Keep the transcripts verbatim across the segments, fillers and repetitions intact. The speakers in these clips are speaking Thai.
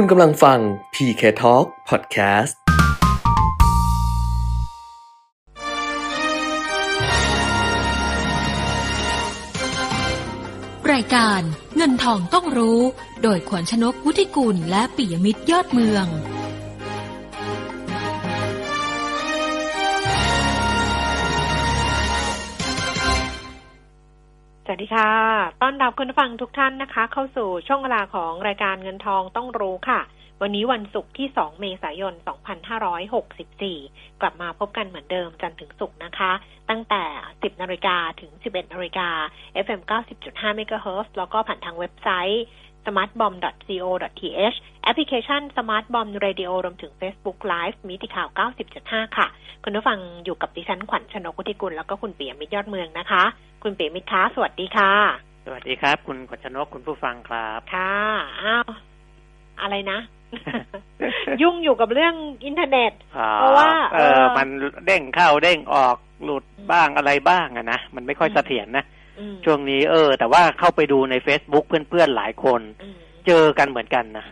คุณกำลังฟัง พี เค Talk Podcast รายการเงินทองต้องรู้โดยขวัญชนกวุฒิกุลและปิยมิตรยอดเมืองสวัสดีค่ะต้อนรับคุณผู้ฟังทุกท่านนะคะเข้าสู่ช่วงเวลาของรายการเงินทองต้องรู้ค่ะวันนี้วันศุกร์ที่สองเมษายนสองพันห้าร้อยหกสิบสี่กลับมาพบกันเหมือนเดิมจันทร์ถึงศุกร์นะคะตั้งแต่ สิบนาฬิกา ถึง สิบเอ็ดนาฬิกา เอฟ เอ็ม เก้าสิบจุดห้า เมกะเฮิรตซ์ แล้วก็ผ่านทางเว็บไซต์ สมาร์ทบอมบ์ ดอท ซี โอ ดอท ที เอช แอปพลิเคชัน Smartbomb Radio รวมถึง Facebook Live มิติข่าว เก้าสิบจุดห้า ค่ะคุณผู้ฟังอยู่กับดิฉันขวัญชนกวุฒิกุลแล้วก็คุณปิยมิตรยอดเมืองนะคะคุณปิยมิตรคะสวัสดีค่ะสวัสดีครับคุณขวัญชนกคุณผู้ฟังครับค่ะอ้าวอะไรนะ ยุ่งอยู่กับเรื่องอินเทอร์เน็ตเพราะว่าเออมันเด้งเข้าเด้งออกหลุดบ้างอะไรบ้างอะนะมันไม่ค่อยเสถียรนะช่วงนี้เออแต่ว่าเข้าไปดูใน Facebook เพื่อนๆหลายคนเจอกันเหมือนกันนะ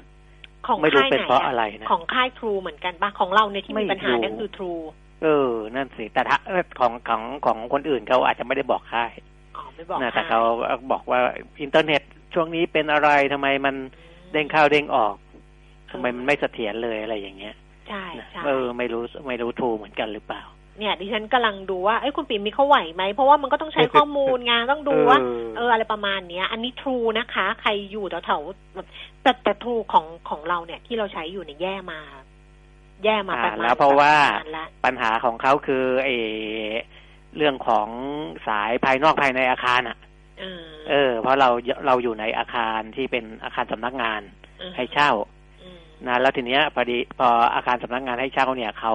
ไม่รู้เป็นเพราะอะไรนะของค่าย True เหมือนกันป่ะของเราในที่มีปัญหาเนี่ยคือ True เออนั่นสิแต่ของของของคนอื่นเขาอาจจะไม่ได้บอกค่ายนะแต่เขาบอกว่าอินเทอร์เน็ตช่วงนี้เป็นอะไรทำไมมันเด้งเข้าเด้งออกทำไมมันไม่เสถียรเลยอะไรอย่างเงี้ยใช่เออไม่รู้ไม่รู้ True เหมือนกันหรือเปล่าเนี่ยดิฉันกำลังดูว่าไอ้คุณปิ่มมีเขาไหวไหมเพราะว่ามันก็ต้องใช้ข้อมูลไงต้องดูว่าเอออะไรประมาณเนี้ยอันนี้ True นะคะใครอยู่แถวๆแต่แต่ True ของของเราเนี่ยที่เราใช้อยู่เนี่ยแย่มาแย่มาแล้วเพราะว่าปัญหาของเขาคือไอ้เรื่องของสายภายนอกภายในอาคารอ่ะเออเพราะเราเราอยู่ในอาคารที่เป็นอาคารสำนักงานให้เช่านะแล้วทีเนี้ยพอดีพออาคารสำนักงานให้เช่าเนี่ยเขา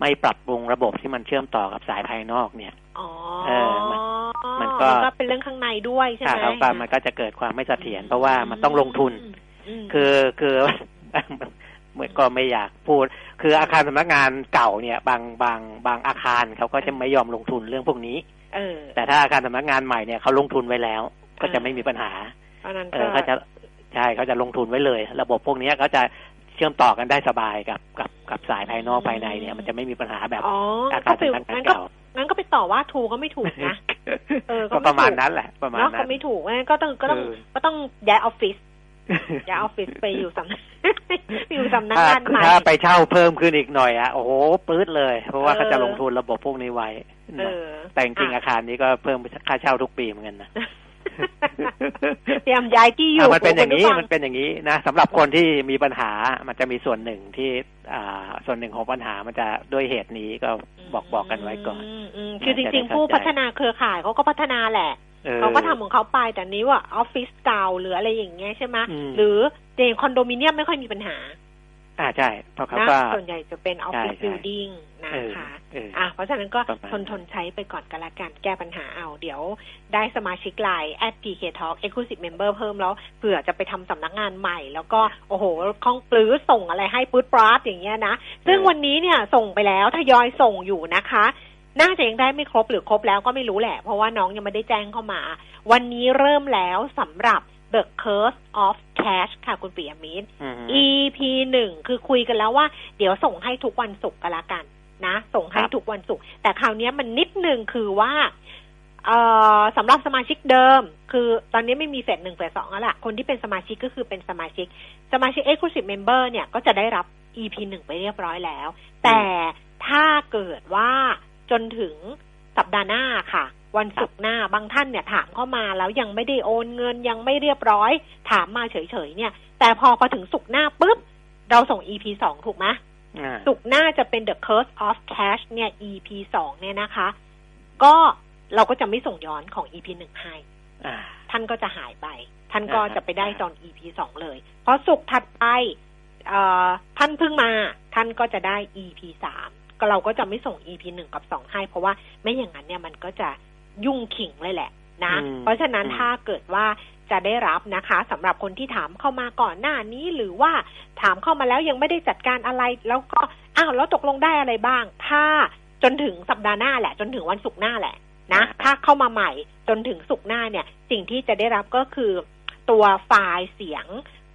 ไม่ปรับปรุงระบบที่มันเชื่อมต่อกับสายภายนอกเนี่ยอ๋อเออมันมันก็เป็นเรื่องข้างในด้วยใช่ไหมครับมันก็จะเกิดความไม่เสถียรเพราะว่ามันต้องลงทุนคือคือเหมือนก็ไม่อยากพูดคืออาคารสำนักงานเก่าเนี่ยบางบางบางอาคารเขาก็จะไม่ยอมลงทุนเรื่องพวกนี้เออแต่ถ้าอาคารสำนักงานใหม่เนี่ยเขาลงทุนไว้แล้วก็จะไม่มีปัญหาเออเขาจะใช่เขาจะลงทุนไว้เลยระบบพวกนี้เขาจะเชื่อมต่อกันได้สบายกับกับกับสายภายนอกภายในเนี่ยมันจะไม่มีปัญหาแบบอาการสำนักงานเก่างั้นก็ไปต่อว่าถูกก็ไม่ถูกนะเออก็ประมาณนั้นแหละประมาณนั้นก็ไม่ถูกงั้นก็ต้องก็ต้องก็ต้องย้ายออฟฟิศย้ายออฟฟิศไปอยู่สำนักอยู่สำนักงานใหม่ถ้าไปเช่าเพิ่มขึ้นอีกหน่อยอ่ะโอ้โหปื๊ดเลยเพราะว่าเขาจะลงทุนระบบพวกนี้ไว้แต่จริงอาคารนี้ก็เพิ่มค่าเช่าทุกปีเหมือนกันนะเตรียมย้ายที่อยู่มันเป็นอย่างนี้มันเป็นอย่างนี้นะสำหรับคนที่มีปัญหามันจะมีส่วนหนึ่งที่อ่าส่วนหนึ่งของปัญหามันจะด้วยเหตุนี้ก็บอกบอกกันไว้ก่อนคือจริงๆผู้พัฒนาเครือข่ายเขาก็พัฒนาแหละเขาก็ทำของเขาไปแต่นี้ว่าออฟฟิศเก่าหรืออะไรอย่างเงี้ยใช่ไหมหรือเด็กคอนโดมิเนียมไม่ค่อยมีปัญหาอ่าใช่เพราะเขาก็ส่วนใหญ่จะเป็นออฟฟิศบิลดิ้งนะคะอ่าเพราะฉะนั้นก็ทนทนใช้ไปก่อนก็แล้วกันแก้ปัญหาเอาเดี๋ยวได้สมาชิกไลน์ แอท พี เค ทอล์ก Exclusive Member เพิ่มแล้วเผื่อจะไปทำสำนักงานใหม่แล้วก็โอ้โหคล่องปลื้อส่งอะไรให้ปื๊ดปราดอย่างเงี้ยนะซึ่งวันนี้เนี่ยส่งไปแล้วทยอยส่งอยู่นะคะน่าจะยังได้ไม่ครบหรือครบแล้วก็ไม่รู้แหละเพราะว่าน้องยังไม่ได้แจ้งเข้ามาวันนี้เริ่มแล้วสำหรับThe Curse of Cash ค่ะคุณปิยมิตร อี พี หนึ่งคือคุยกันแล้วว่าเดี๋ยวส่งให้ทุกวันศุกร์ก็แล้วกันนะส่งให้ทุกวันศุกร์แต่คราวนี้มันนิดนึงคือว่าเอ่อสำหรับสมาชิกเดิมคือตอนนี้ไม่มีเฟสหนึ่งเฟสสองแล้วล่ะคนที่เป็นสมาชิกก็คือเป็นสมาชิกสมาชิก Exclusive Member เนี่ยก็จะได้รับ อี พี หนึ่งไปเรียบร้อยแล้วแต่ถ้าเกิดว่าจนถึงสัปดาห์หน้าค่ะวันศุกร์หน้าบางท่านเนี่ยถามเข้ามาแล้วยังไม่ได้โอนเงินยังไม่เรียบร้อยถามมาเฉยๆเนี่ยแต่พอพอถึงศุกร์หน้าปุ๊บเราส่ง อี พี สองถูกไหมศุกร์หน้าจะเป็น The Curse of Cash เนี่ย อี พี สองเนี่ยนะคะก็เราก็จะไม่ส่งย้อนของ อี พี หนึ่งให้ท่านก็จะหายไปท่านก็จะไปได้ตอน อี พี สองเลยเพราะศุกร์ถัดไปท่านเพิ่งมาท่านก็จะได้ อี พี สามเราก็จะไม่ส่ง อี พี หนึ่งกับสองให้เพราะว่าไม่อย่างนั้นเนี่ยมันก็จะยุ่งขิงเลยแหละนะเพราะฉะนั้นถ้าเกิดว่าจะได้รับนะคะสำหรับคนที่ถามเข้ามาก่อนหน้านี้หรือว่าถามเข้ามาแล้วยังไม่ได้จัดการอะไรแล้วก็อ้าวแล้วตกลงได้อะไรบ้างถ้าจนถึงสัปดาห์หน้าแหละจนถึงวันศุกร์หน้าแหละนะถ้าเข้ามาใหม่จนถึงศุกร์หน้าเนี่ยสิ่งที่จะได้รับก็คือตัวไฟล์เสียง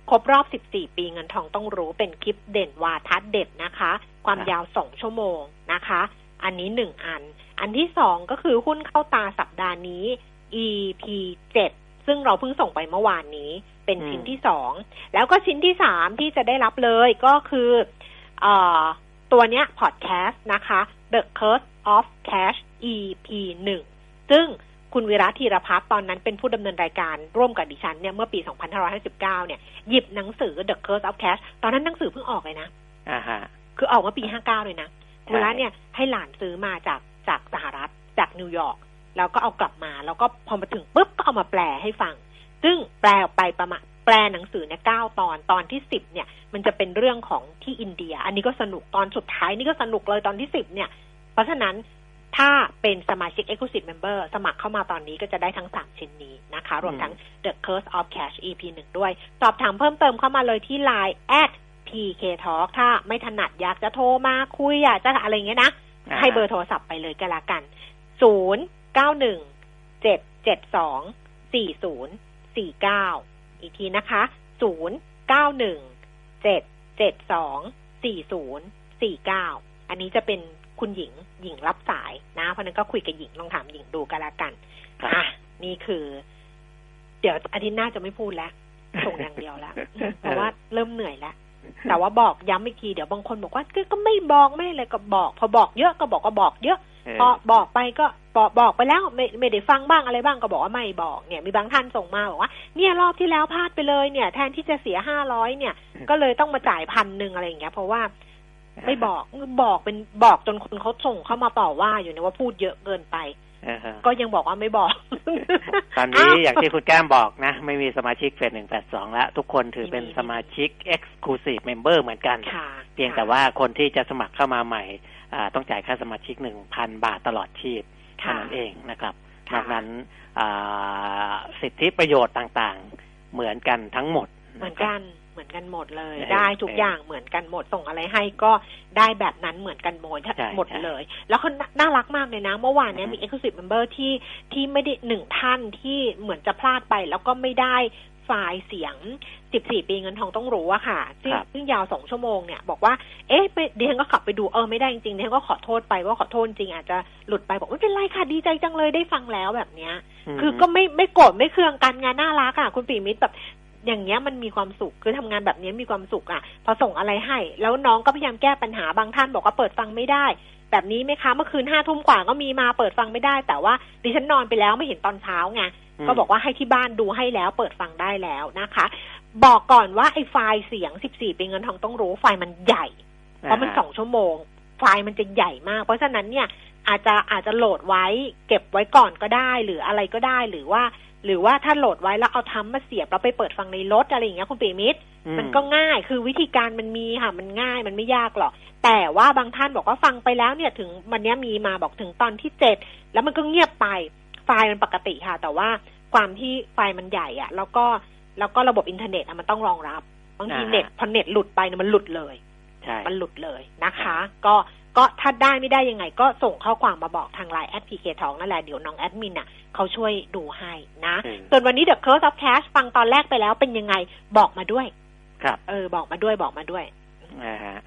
ครบรอบสิบสี่ปีเงินทองต้องรู้เป็นคลิปเด่นวาทะเด็ดนะคะความยาวสองชั่วโมงนะคะอันนี้หนึ่งอันอันที่สองก็คือหุ้นเข้าตาสัปดาห์นี้ อี พี เจ็ด ซึ่งเราเพิ่งส่งไปเมื่อวานนี้เป็นชิ้นที่สองแล้วก็ชิ้นที่สามที่จะได้รับเลยก็คือเอ่อตัวเนี้ยพอดแคสต์นะคะ The Curse of Cash อี พี หนึ่ง ซึ่งคุณวิระธีรพัฒน์ตอนนั้นเป็นผู้ดำเนินรายการร่วมกับดิฉันเนี่ยเมื่อปีสองพันห้าร้อยห้าสิบเก้าเนี่ยหยิบหนังสือ The Curse of Cash ตอนนั้นหนังสือเพิ่งออกเลยนะอ่าฮะคือออกมาปีห้าเก้าเลยนะคุณวิระเนี่ยให้หลานซื้อมาจากจากสหรัฐจากนิวยอร์กแล้วก็เอากลับมาแล้วก็พอมาถึงปุ๊บก็เอามาแปลให้ฟังซึ่งแปลออกไปประมาณแปลหนังสือเนี่ยเก้าตอนตอนที่สิบเนี่ยมันจะเป็นเรื่องของที่อินเดียอันนี้ก็สนุกตอนสุดท้ายนี่ก็สนุกเลยตอนที่สิบเนี่ยเพราะฉะนั้นถ้าเป็นสมาชิก Exclusive Member สมัครเข้ามาตอนนี้ก็จะได้ทั้งสามชิ้นนี้นะคะรวมทั้ง The Curse of Cash อี พี หนึ่ง ด้วยสอบถามเพิ่มเติมเข้ามาเลยที่ ไลน์ แอท พีเคทอล์ก ถ้าไม่ถนัดอยากจะโทรมาคุยอยากจะอะไรเงี้ยนะให้เบอร์โทรศัพท์ไปเลยก็แล้วกันศูนย์ เก้า หนึ่ง เจ็ด เจ็ด สอง สี่ ศูนย์ สี่ เก้าอีกทีนะคะศูนย์ เก้า หนึ่ง เจ็ด เจ็ด สอง สี่ ศูนย์ สี่ เก้าอันนี้จะเป็นคุณหญิงหญิงรับสายนะเพราะนั้นก็คุยกับหญิงลองถามหญิงดูกันละกันอ่ะนี่คือเดี๋ยวอาทิตย์หน้าจะไม่พูดแล้วส่งอย่างเดียวแล้วเพราะว่าเริ่มเหนื่อยแล้วแต่ว่าบอกย้ำอีกทีเดี๋ยวบางคนบอกว่าก็ไม่บอกไม่อะไรก็บอกพอบอกเยอะก็บอกก็บอกเยอะพอบอกไปก็บอกบอกไปแล้วไม่ไม่ได้ฟังบ้างอะไรบ้างก็บอกว่าไม่บอกเนี่ยมีบางท่านส่งมาบอกว่าเนี่ยรอบที่แล้วพลาดไปเลยเนี่ยแทนที่จะเสียห้าร้อยเนี่ยก็เลยต้องมาจ่าย หนึ่งพัน อะไรอย่างเงี้ยเพราะว่าไม่บอกบอกเป็นบอกจนคนเขาส่งเข้ามาต่อว่าอยู่เนี่ยว่าพูดเยอะเกินไปก็ยังบอกว่าไม่บอกตอนนี้อย่างที่คุณแก้มบอกนะไม่มีสมาชิกเฟสหนึ่งแปดสองแล้วทุกคนถือเป็นสมาชิก Exclusive Member เหมือนกันเพียงแต่ว่าคนที่จะสมัครเข้ามาใหม่ต้องจ่ายค่าสมาชิก หนึ่งพันบาทตลอดชีพเท่านั้นเองนะครับดังนั้นสิทธิประโยชน์ต่างๆเหมือนกันทั้งหมดเหมือนกันเหมือนกันหมดเลยได้ทุกอย่างเหมือนกันหมดส่งอะไรให้ก็ได้แบบนั้นเหมือนกันหมดหมดเลยแล้วเขาน่ารักมากเลยนะเมื่อวานนี้มี Exclusive Member ที่ที่ไม่ได้หนึ่งท่านที่เหมือนจะพลาดไปแล้วก็ไม่ได้ไฟล์เสียงสิบสี่ปีเงินทองต้องรู้อะค่ะซึ่งยาวสองชั่วโมงเนี่ยบอกว่าเอ๊ะดิฉันก็ขับไปดูเออไม่ได้จริงๆดิฉันก็ขอโทษไปว่าขอโทษจริงอาจจะหลุดไปบอกไม่เป็นไรค่ะดีใจจังเลยได้ฟังแล้วแบบเนี้ยคือก็ไม่ไม่โกรธไม่เคืองกันงานน่ารักอะคุณปิยมิตรแบบอย่างเงี้ยมันมีความสุขคือทำงานแบบนี้มีความสุขอ่ะพอส่งอะไรให้แล้วน้องก็พยายามแก้ปัญหาบางท่านบอกว่าเปิดฟังไม่ได้แบบนี้ไหมคะเมื่อคืนห้าทุ่มกว่าก็มีมาเปิดฟังไม่ได้แต่ว่าดิฉันนอนไปแล้วไม่เห็นตอนเช้าไงก็บอกว่าให้ที่บ้านดูให้แล้วเปิดฟังได้แล้วนะคะบอกก่อนว่าไอ้ไฟล์เสียงสิบสี่ปีเงินทองต้องรู้ไฟล์มันใหญ่เพราะมันสองชั่วโมงไฟล์มันจะใหญ่มากเพราะฉะนั้นเนี่ยอาจจะอาจจะโหลดไว้เก็บไว้ก่อนก็ได้หรืออะไรก็ได้หรือว่าหรือว่าถ้าโหลดไว้แล้วเอาทำมาเสียบแล้วไปเปิดฟังในรถอะไรอย่างเงี้ยคุณปิยมิตรมันก็ง่ายคือวิธีการมันมีค่ะมันง่ายมันไม่ยากหรอกแต่ว่าบางท่านบอกว่าฟังไปแล้วเนี่ยถึงวันนี้มีมาบอกถึงตอนที่เจ็ดแล้วมันก็เงียบไปไฟล์มันปกติค่ะแต่ว่าความที่ไฟล์มันใหญ่อ่ะแล้วก็แล้วก็ระบบอินเทอร์เน็ตอ่ะมันต้องรองรับบางทีเน็ตพอเน็ตหลุดไปเนี่ยมันหลุดเลยใช่มันหลุดเลยนะคะก็ก็ถ้าได้ไม่ได้ยังไงก็ส่งข้อความมาบอกทาง ไลน์ แอท พีเคทอล์ก นั่นแหละเดี๋ยวน้องแอดมินน่ะเขาช่วยดูให้นะส่วนวันนี้ The Curse of Cash ฟังตอนแรกไปแล้วเป็นยังไงบอกมาด้วยครับเออบอกมาด้วยบอกมาด้วยอ่าฮะ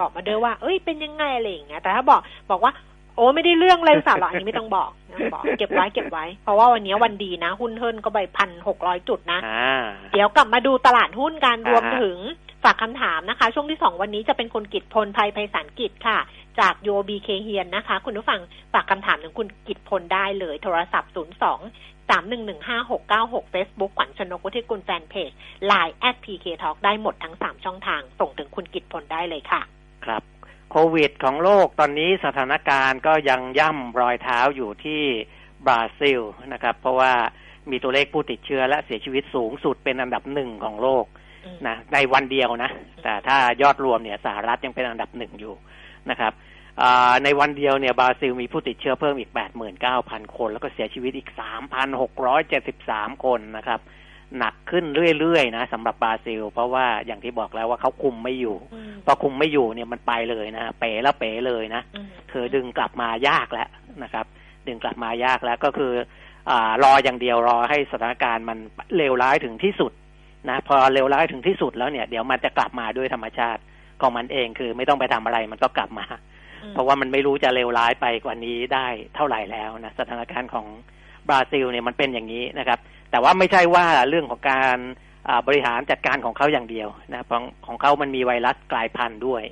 บอกมาด้วยว่าเอ้ยเป็นยังไงอะไรอย่างเงี้ยแต่ถ้าบอกบอกว่าโอ้ไม่ได้เรื่องเลยสาระอันนี้ไม่ต้องบอกบอกเก็บไว้เก็บไว้เพราะว่าวันนี้วันดีนะหุ้นเฮิร์นก็ไป หนึ่งพันหกร้อย จุดนะเดี๋ยวกลับมาดูตลาดหุ้นการรวมถึงฝากคำถามนะคะช่วงที่สองวันนี้จะเป็นคุณกิตพลไพไพศาลกิจค่ะจาก ยู บี เค เฮียนนะคะคุณผู้ฟังฝากคำถามถึงคุณกิตพลได้เลยโทรศัพท์ศูนย์ สอง สาม หนึ่ง หนึ่ง ห้า หก เก้า หก Facebook ขวัญชนกวุฒิกุลแฟนเพจ ไลน์ แอท พีเคทอล์ก ได้หมดทั้งสามช่องทางส่งถึงคุณกิตพลได้เลยค่ะครับโควิดของโลกตอนนี้สถานการณ์ก็ยังย่ำรอยเท้าอยู่ที่บราซิลนะครับเพราะว่ามีตัวเลขผู้ติดเชื้อและเสียชีวิตสูงสุดเป็นอันดับหนึ่งของโลกนะในวันเดียวนะแต่ถ้ายอดรวมเนี่ยสหรัฐยังเป็นอันดับหนึ่งอยู่นะครับในวันเดียวเนี่ยบราซิลมีผู้ติดเชื้อเพิ่มอีก แปดหมื่นเก้าพัน คนแล้วก็เสียชีวิตอีก สามพันหกร้อยเจ็ดสิบสาม คนนะครับหนักขึ้นเรื่อยๆนะสำหรับบราซิลเพราะว่าอย่างที่บอกแล้วว่าเขาคุมไม่อยู่พอคุมไม่อยู่เนี่ยมันไปเลยนะเป๋แล้วเป๋เลยนะคือดึงกลับมายากแล้วนะครับดึงกลับมายากแล้วก็คือรออย่างเดียวรอให้สถานการณ์มันเลวร้ายถึงที่สุด นะพอเลวร้ายถึงที่สุดแล้วเนี่ยเดี๋ยวมันจะกลับมาด้วยธรรมชาติของมันเองคือไม่ต้องไปทำอะไรมันก็กลับมาเพราะว่ามันไม่รู้จะเลวร้ายไปกว่านี้ได้เท่าไหร่แล้วนะสถานการณ์ของบราซิลเนี่ยมันเป็นอย่างนี้นะครับแต่ว่าไม่ใช่ว่าเรื่องของการบริหารจัดการของเขาอย่างเดียวนะของของเขามันมีไวรัสกลายพันธุ์ด้วย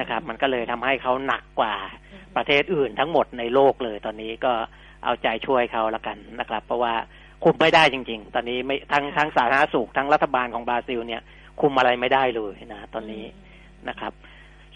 นะครับมันก็เลยทำให้เขาหนักกว่าประเทศอื่นทั้งหมดในโลกเลยตอนนี้ก็เอาใจช่วยเขาละกันนะครับเพราะว่าคุมไม่ได้จริงๆตอนนี้ไม่ทั้งทั้งสาธารณสุขทั้งรัฐบาลของบราซิลเนี่ยคุมอะไรไม่ได้เลยนะตอนนี้นะครับ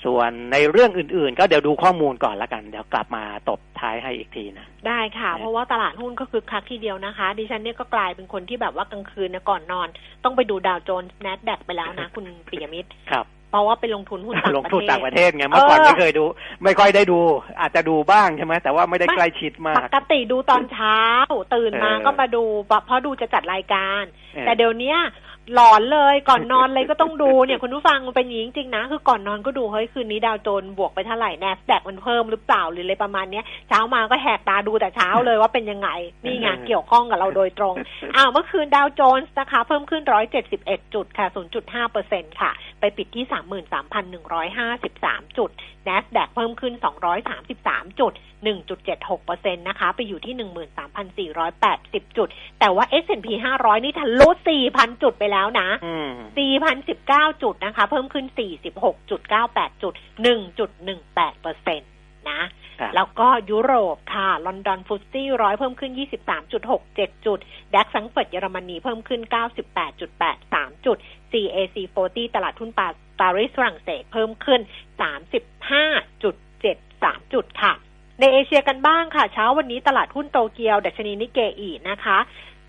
ส่วนในเรื่องอื่นๆก็เดี๋ยวดูข้อมูลก่อนละกันเดี๋ยวกลับมาตบท้ายให้อีกทีนะได้ค่ะเพราะว่าตลาดหุ้นก็คึกคักทีเดียวนะคะดิฉันเนี่ยก็กลายเป็นคนที่แบบว่ากลางคืนนะก่อนนอนต้องไปดูดาวโจนส์ Nasdaq ไปแล้วนะคุณปิยมิตรครับเพราะว่าไปลงทุนหุ้นต่างประเทศลงทุนต่างประเทศไงเมื่อก่อนไม่เคยดูไม่ค่อยได้ดูอาจจะดูบ้างใช่ไหมแต่ว่าไม่ได้ใกล้ชิดมากปกติดูตอนเช้าตื่นมาก็มาดูเพราะดูจะจัดรายการแต่เดี๋ยวนี้หลอนเลยก่อนนอนเลยก็ต้องดูเนี่ยคุณผู้ฟังเป็นอย่างนี้จริงๆนะคือก่อนนอนก็ดูเฮ้ยคืนนี้ดาวโจนส์บวกไปเท่าไหร่ Nasdaq มันเพิ่มหรือเปล่าหรืออะไรประมาณเนี้ยเช้ามาก็แหกตาดูแต่เช้าเลยว่าเป็นยังไงนี่ไงเกี่ยวข้องกับเราโดยตรงอ้าวเมื่อคืนดาวโจนส์นะคะเพิ่มขึ้นหนึ่งร้อยเจ็ดสิบเอ็ดจุดค่ะ ศูนย์จุดห้าเปอร์เซ็นต์ ค่ะไปปิดที่ สามหมื่นสามพันหนึ่งร้อยห้าสิบสาม จุด Nasdaq เพิ่มขึ้นสองร้อยสามสิบสามจุด หนึ่งจุดเจ็ดหกเปอร์เซ็นต์ นะคะไปอยู่ที่ หนึ่งหมื่นสามพันสี่ร้อยแปดสิบ จุดแต่ว่า เอส แอนด์ พี ห้าร้อยนี่ทะลุ สี่พัน จุดไปแล้วนะสี่พันสิบเก้า จุดนะคะเพิ่มขึ้น สี่สิบหกจุดเก้าแปด จุด หนึ่งจุดหนึ่งแปดเปอร์เซ็นต์ นะแล้วก็ยุโรปค่ะลอนดอนฟุตซี่หนึ่งร้อยเพิ่มขึ้น ยี่สิบสามจุดหกเจ็ด จุดแดกซ์แฟรงก์เฟิร์ตเยอรมนีเพิ่มขึ้น เก้าสิบแปดจุดแปดสาม จุด ซี เอ ซี สี่สิบตลาดทุนปารีสฝรั่งเศสเพิ่มขึ้น สามสิบห้าจุดเจ็ดสาม จุดค่ะในเอเชียกันบ้างค่ะเช้าวันนี้ตลาดหุ้นโตเกียวดัชนีนิเกอินะคะ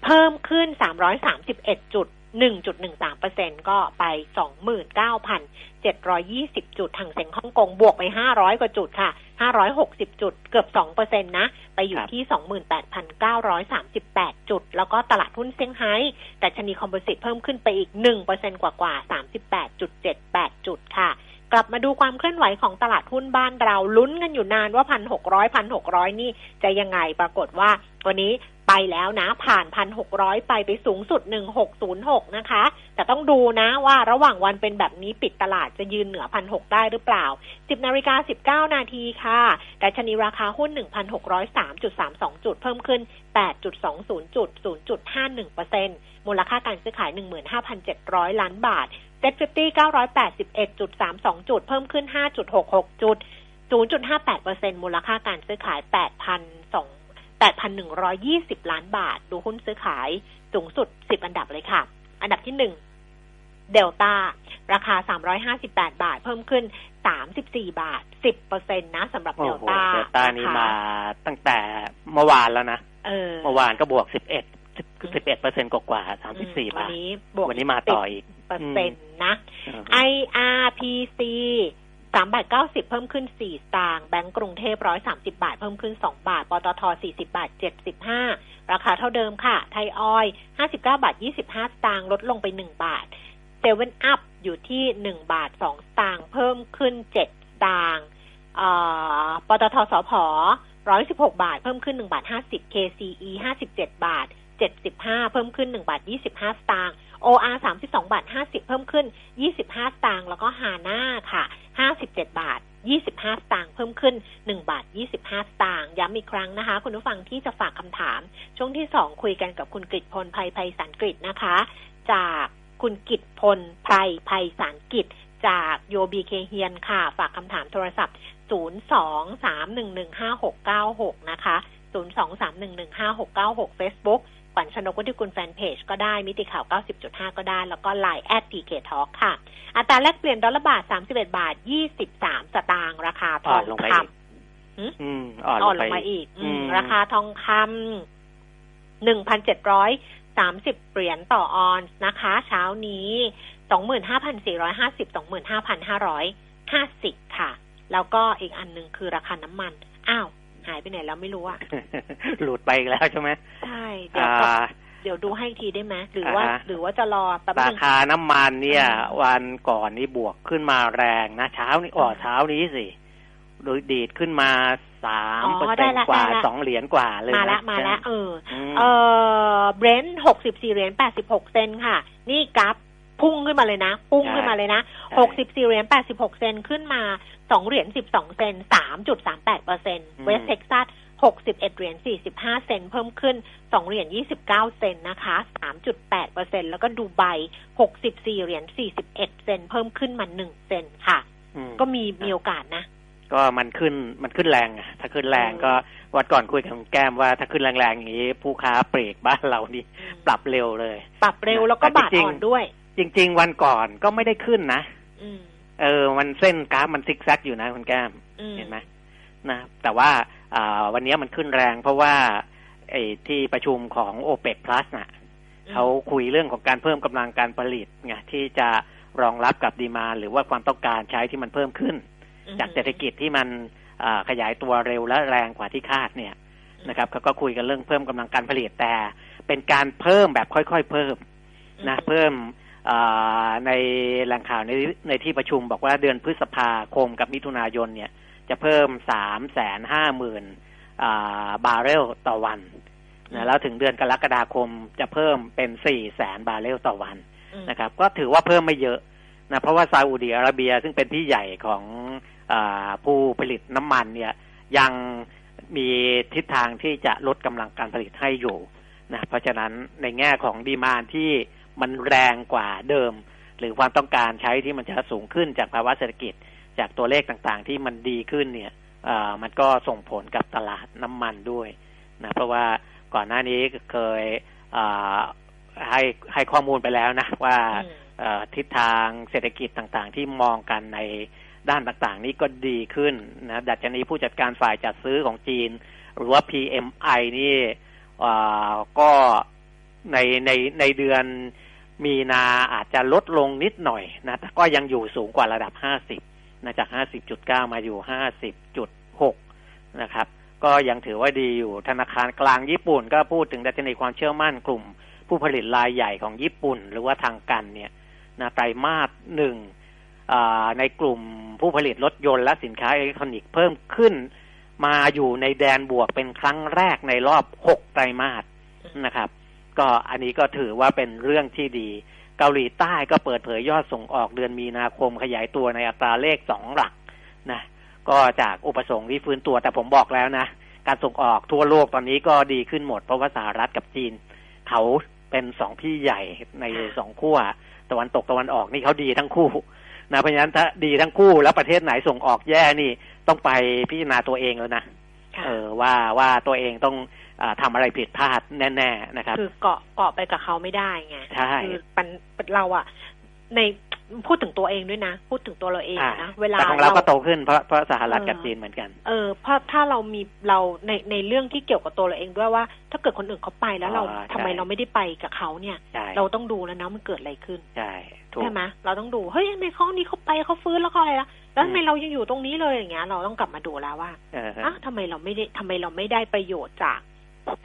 เพิ่มขึ้น สามร้อยสามสิบเอ็ด จุด หนึ่งจุดหนึ่งสามเปอร์เซ็นต์ ก็ไป สองหมื่นเก้าพันเจ็ดร้อยยี่สิบ จุดทางเซ็งฮ่องกงบวกไปห้าร้อยกว่าจุดค่ะห้าร้อยหกสิบจุดเกือบ สองเปอร์เซ็นต์ นะไปอยู่ที่ สองหมื่นแปดพันเก้าร้อยสามสิบแปด จุดแล้วก็ตลาดหุ้นเซี่ยงไฮ้ดัชนีคอมโพสิตเพิ่มขึ้นไปอีก หนึ่งเปอร์เซ็นต์ กว่าๆ สามสิบแปดจุดเจ็ดแปด จุดค่ะกลับมาดูความเคลื่อนไหวของตลาดหุ้นบ้านเราลุ้นกันอยู่นานว่า หนึ่งพันหกร้อย หนึ่งพันหกร้อย นี่จะยังไงปรากฏว่าวันนี้ไปแล้วนะผ่าน หนึ่งพันหกร้อย ไปไปสูงสุดหนึ่งพันหกร้อยหกนะคะแต่ต้องดูนะว่าระหว่างวันเป็นแบบนี้ปิดตลาดจะยืนเหนือ หนึ่งพันหกร้อย ได้หรือเปล่า สิบนาฬิกาสิบเก้า นาทีค่ะดัชนีราคาหุ้น หนึ่งพันหกร้อยสามจุดสามสอง จุดเพิ่มขึ้น แปดจุดสองศูนย์ จุด ศูนย์จุดห้าหนึ่งเปอร์เซ็นต์ มูลค่าการซื้อขาย หนึ่งหมื่นห้าพันเจ็ดร้อย ล้านบาทเซ็ต ห้าสิบ เก้าร้อยแปดสิบเอ็ดจุดสามสอง จุดเพิ่มขึ้น ห้าจุดหกหก จุด ศูนย์จุดห้าแปดเปอร์เซ็นต์ มูลค่าการซื้อขาย แปดพันหนึ่งร้อยยี่สิบ ล้านบาทดูหุ้นซื้อขายสูงสุดสิบอันดับเลยค่ะอันดับที่หนึ่งเดลต้าราคาสามร้อยห้าสิบแปดบาทเพิ่มขึ้นสามสิบสี่บาท สิบเปอร์เซ็นต์ นะสำหรับเดลต้าเดลต้านี่มาตั้งแต่เมื่อวานแล้วนะเออเมื่อวานก็บวกสิบเอ็ดคือ สิบเอ็ดเปอร์เซ็นต์ กว่าๆ สามสิบสี่ บาทวันนี้มาต่ออีกเปอร์เซ็นต์นะ ไอ อาร์ พี ซี สามจุดเก้าศูนย์ เพิ่มขึ้นสี่สตางค์แบงก์กรุงเทพหนึ่งร้อยสามสิบบาทเพิ่มขึ้นสองบาทปตทสี่สิบบาทเจ็ดสิบห้าราคาเท่าเดิมค่ะไทยออยล์ห้าสิบเก้าบาทยี่สิบห้าสตางค์ลดลงไปหนึ่งบาทเซเว่น Up อยู่ที่หนึ่งบาทสองสตางค์เพิ่มขึ้นเจ็ดสตางค์เอ่อปตทสผหนึ่งร้อยสิบหกบาทเพิ่มขึ้นหนึ่งบาทห้าสิบ เค ซี อี ห้าสิบเจ็ดบาทเจ็ดสิบห้าเพิ่มขึ้นหนึ่งบาทยี่สิบห้าสตางค์ โอ อาร์ สามสิบสองบาทห้าสิบเพิ่มขึ้นยี่สิบห้าสตางค์แล้วก็ฮาน่าค่ะห้าสิบเจ็ดบาทยี่สิบห้าสตางค์เพิ่มขึ้นหนึ่งบาทยี่สิบห้าสตางค์ย้ำอีกครั้งนะคะคุณผู้ฟังที่จะฝากคำถามช่วงที่สองคุยกันกับคุณกฤษพลไพไพศาลกฤษนะคะจากคุณกฤษพลไพไพศาลกฤษจากโยบีเคเฮียนค่ะฝากคำถามโทรศัพท์ศูนย์สองสามหนึ่งหนึ่งห้าหกเก้าหกนะคะศูนย์สองสามหนึ่งหนึ่งห้าหกเก้าหก Facebook ขวัญชนกวุฒิกุลแฟนเพจก็ได้มิติข่าว เก้าสิบจุดห้า ก็ได้แล้วก็ ไลน์ แอท พี เค ทอล์ก ค่ะอัตราแลกเปลี่ยนดอลลาร์บาท สามสิบเอ็ด บาท ยี่สิบสาม สตางค์ราคาทองคำอืมอ่อนลงมาอีกราคาทองคำ หนึ่งพันเจ็ดร้อยสามสิบ เหรียญต่อออนซ์นะคะเช้านี้ สองหมื่นห้าพันสี่ร้อยห้าสิบ สองหมื่นห้าพันห้าร้อยห้าสิบ ค่ะแล้วก็อีกอันนึงคือราคาน้ำมันอ้าวหายไปไหนแล้วไม่รู้อ่ะหลุดไปอีกแล้วใช่ไหมใช่เดี๋ยวเดี๋ยวดูให้ทีได้ไหมหรือว่าหรือว่าจะรอแป๊บนึงราคาน้ำมันเนี่ยวันก่อนนี้บวกขึ้นมาแรงนะเช้านี้อ๋อเช้านี้สิโดยดีดขึ้นมา สามเปอร์เซ็นต์ กว่าสองเหรียญกว่าเลยมาละมาละเออเออเบรนท์หกสิบสี่เหรียญแปดสิบหกเซนต์ค่ะนี่กราฟ พุ่งขึ้นมาเลยนะพุ่งขึ้นมาเลยนะหกสิบสี่เหรียญแปดสิบหกเซนขึ้นมาสองเหรียญสิบสองเซน สามจุดสามแปดเปอร์เซ็นต์ เวสเท็กซัสหกสิบเอ็ดเหรียญสี่สิบห้าเซนเพิ่มขึ้นสองเหรียญยี่สิบเก้าเซนนะคะ สามจุดแปดเปอร์เซ็นต์ แล้วก็ดูไบหกสิบสี่เหรียญสี่สิบเอ็ดเซนเพิ่มขึ้นมาหนึ่งเซนค่ะก็มีมีโอกาสนะก็มันขึ้นมันขึ้นแรงถ้าขึ้นแรงก็วันก่อนคุยกับแก้มว่าถ้าขึ้นแรงๆอย่างนี้ผู้ค้าปลีกบ้านเรานี่ปรับเร็วเลยปรับเร็วแล้วก็บาทอ่อนด้วยจริงๆวันก่อนก็ไม่ได้ขึ้นนะเออมันเส้นกราฟมันซิกแซกอยู่นะคุณแก้มเห็นไหมนะแต่ว่าวันนี้มันขึ้นแรงเพราะว่าไอ้ที่ประชุมของ OPEC Plus น่ะเขาคุยเรื่องของการเพิ่มกำลังการผลิตไงที่จะรองรับกับดีมานด์หรือว่าความต้องการใช้ที่มันเพิ่มขึ้นจากเศรษฐกิจที่มันขยายตัวเร็วและแรงกว่าที่คาดเนี่ยนะครับเขาก็คุยกันเรื่องเพิ่มกำลังการผลิตแต่เป็นการเพิ่มแบบค่อยๆเพิ่มนะเพิ่มในแหล่งข่าวในในที่ประชุมบอกว่าเดือนพฤษภาคมกับมิถุนายนเนี่ยจะเพิ่ม สามแสนห้าหมื่น อ่าบาร์เรลต่อวันนะแล้วถึงเดือนกรกฎาคมจะเพิ่มเป็น สี่แสน บาร์เรลต่อวันนะครับก็ถือว่าเพิ่มไม่เยอะนะเพราะว่าซาอุดิอาระเบียซึ่งเป็นพี่ใหญ่ของอ่าผู้ผลิตน้ำมันเนี่ยยังมีทิศทางที่จะลดกำลังการผลิตให้อยู่นะเพราะฉะนั้นในแง่ของดีมานด์ที่มันแรงกว่าเดิมหรือความต้องการใช้ที่มันจะสูงขึ้นจากภาวะเศรษฐกิจจากตัวเลขต่างๆที่มันดีขึ้นเนี่ยมันก็ส่งผลกับตลาดน้ำมันด้วยนะเพราะว่าก่อนหน้านี้เคยให้ให้ข้อมูลไปแล้วนะว่าทิศทางเศรษฐกิจต่างๆที่มองกันในด้านต่างๆนี้ก็ดีขึ้นนะดัชนีผู้จัดการฝ่ายจัดซื้อของจีนหรือว่า พี เอ็ม ไอ นี่ก็ในในในเดือนมีนาอาจจะลดลงนิดหน่อยนะแต่ก็ยังอยู่สูงกว่าระดับห้าสิบนะจาก ห้าสิบจุดเก้า มาอยู่ ห้าสิบจุดหก นะครับก็ยังถือว่าดีอยู่ธนาคารกลางญี่ปุ่นก็พูดถึงดัชนีความเชื่อมั่นกลุ่มผู้ผลิตรายใหญ่ของญี่ปุ่นหรือว่าทางการเนี่ยนะไตรมาสหนึ่งอ่าในกลุ่มผู้ผลิตรถยนต์และสินค้าอิเล็กทรอนิกส์เพิ่มขึ้นมาอยู่ในแดนบวกเป็นครั้งแรกในรอบหกไตรมาสนะครับก็อันนี้ก็ถือว่าเป็นเรื่องที่ดีเกาหลีใต้ก็เปิดเผยยอดส่งออกเดือนมีนาคมขยายตัวในอัตราเลขสองหลักนะก็จากอุปสงค์ที่ฟื้นตัวแต่ผมบอกแล้วนะการส่งออกทั่วโลกตอนนี้ก็ดีขึ้นหมดเพราะว่าสหรัฐกับจีนเขาเป็นสองพี่ใหญ่ในสองขั้วตะวันตกตะวันออกนี่เขาดีทั้งคู่นะเพราะฉะนั้นถ้าดีทั้งคู่แล้วประเทศไหนส่งออกแย่นี่ต้องไปพิจารณาตัวเองแล้วนะเออว่าว่าตัวเองต้องทำอะไรผิดพลาดแน่ๆนะครับคือเกาะเกาะไปกับเขาไม่ได้ไงคือปันเราอะในพูดถึงตัวเองด้วยนะพูดถึงตัวเราเองนะเวลาแต่ของเราก็โตขึ้นเพราะเพราะสหรัฐกับจีนเหมือนกันเออเพราะถ้าเรามีเราในในเรื่องที่เกี่ยวกับตัวเราเองด้วยว่าถ้าเกิดคนอื่นเขาไปแล้วเราทำไมเราไม่ได้ไปกับเขาเนี่ยเราต้องดูแล้วนะมันเกิดอะไรขึ้นใช่ใช่ไหมเราต้องดูเฮ้ยในข้อนี้เขาไปเขาฟื้นแล้วเขาอะไรละแล้วทำไมเรายังอยู่ตรงนี้เลยอย่างเงี้ยเราต้องกลับมาดูแล้วว่าอ้าวทำไมเราไม่ได้ทำไมเราไม่ได้ประโยชน์จาก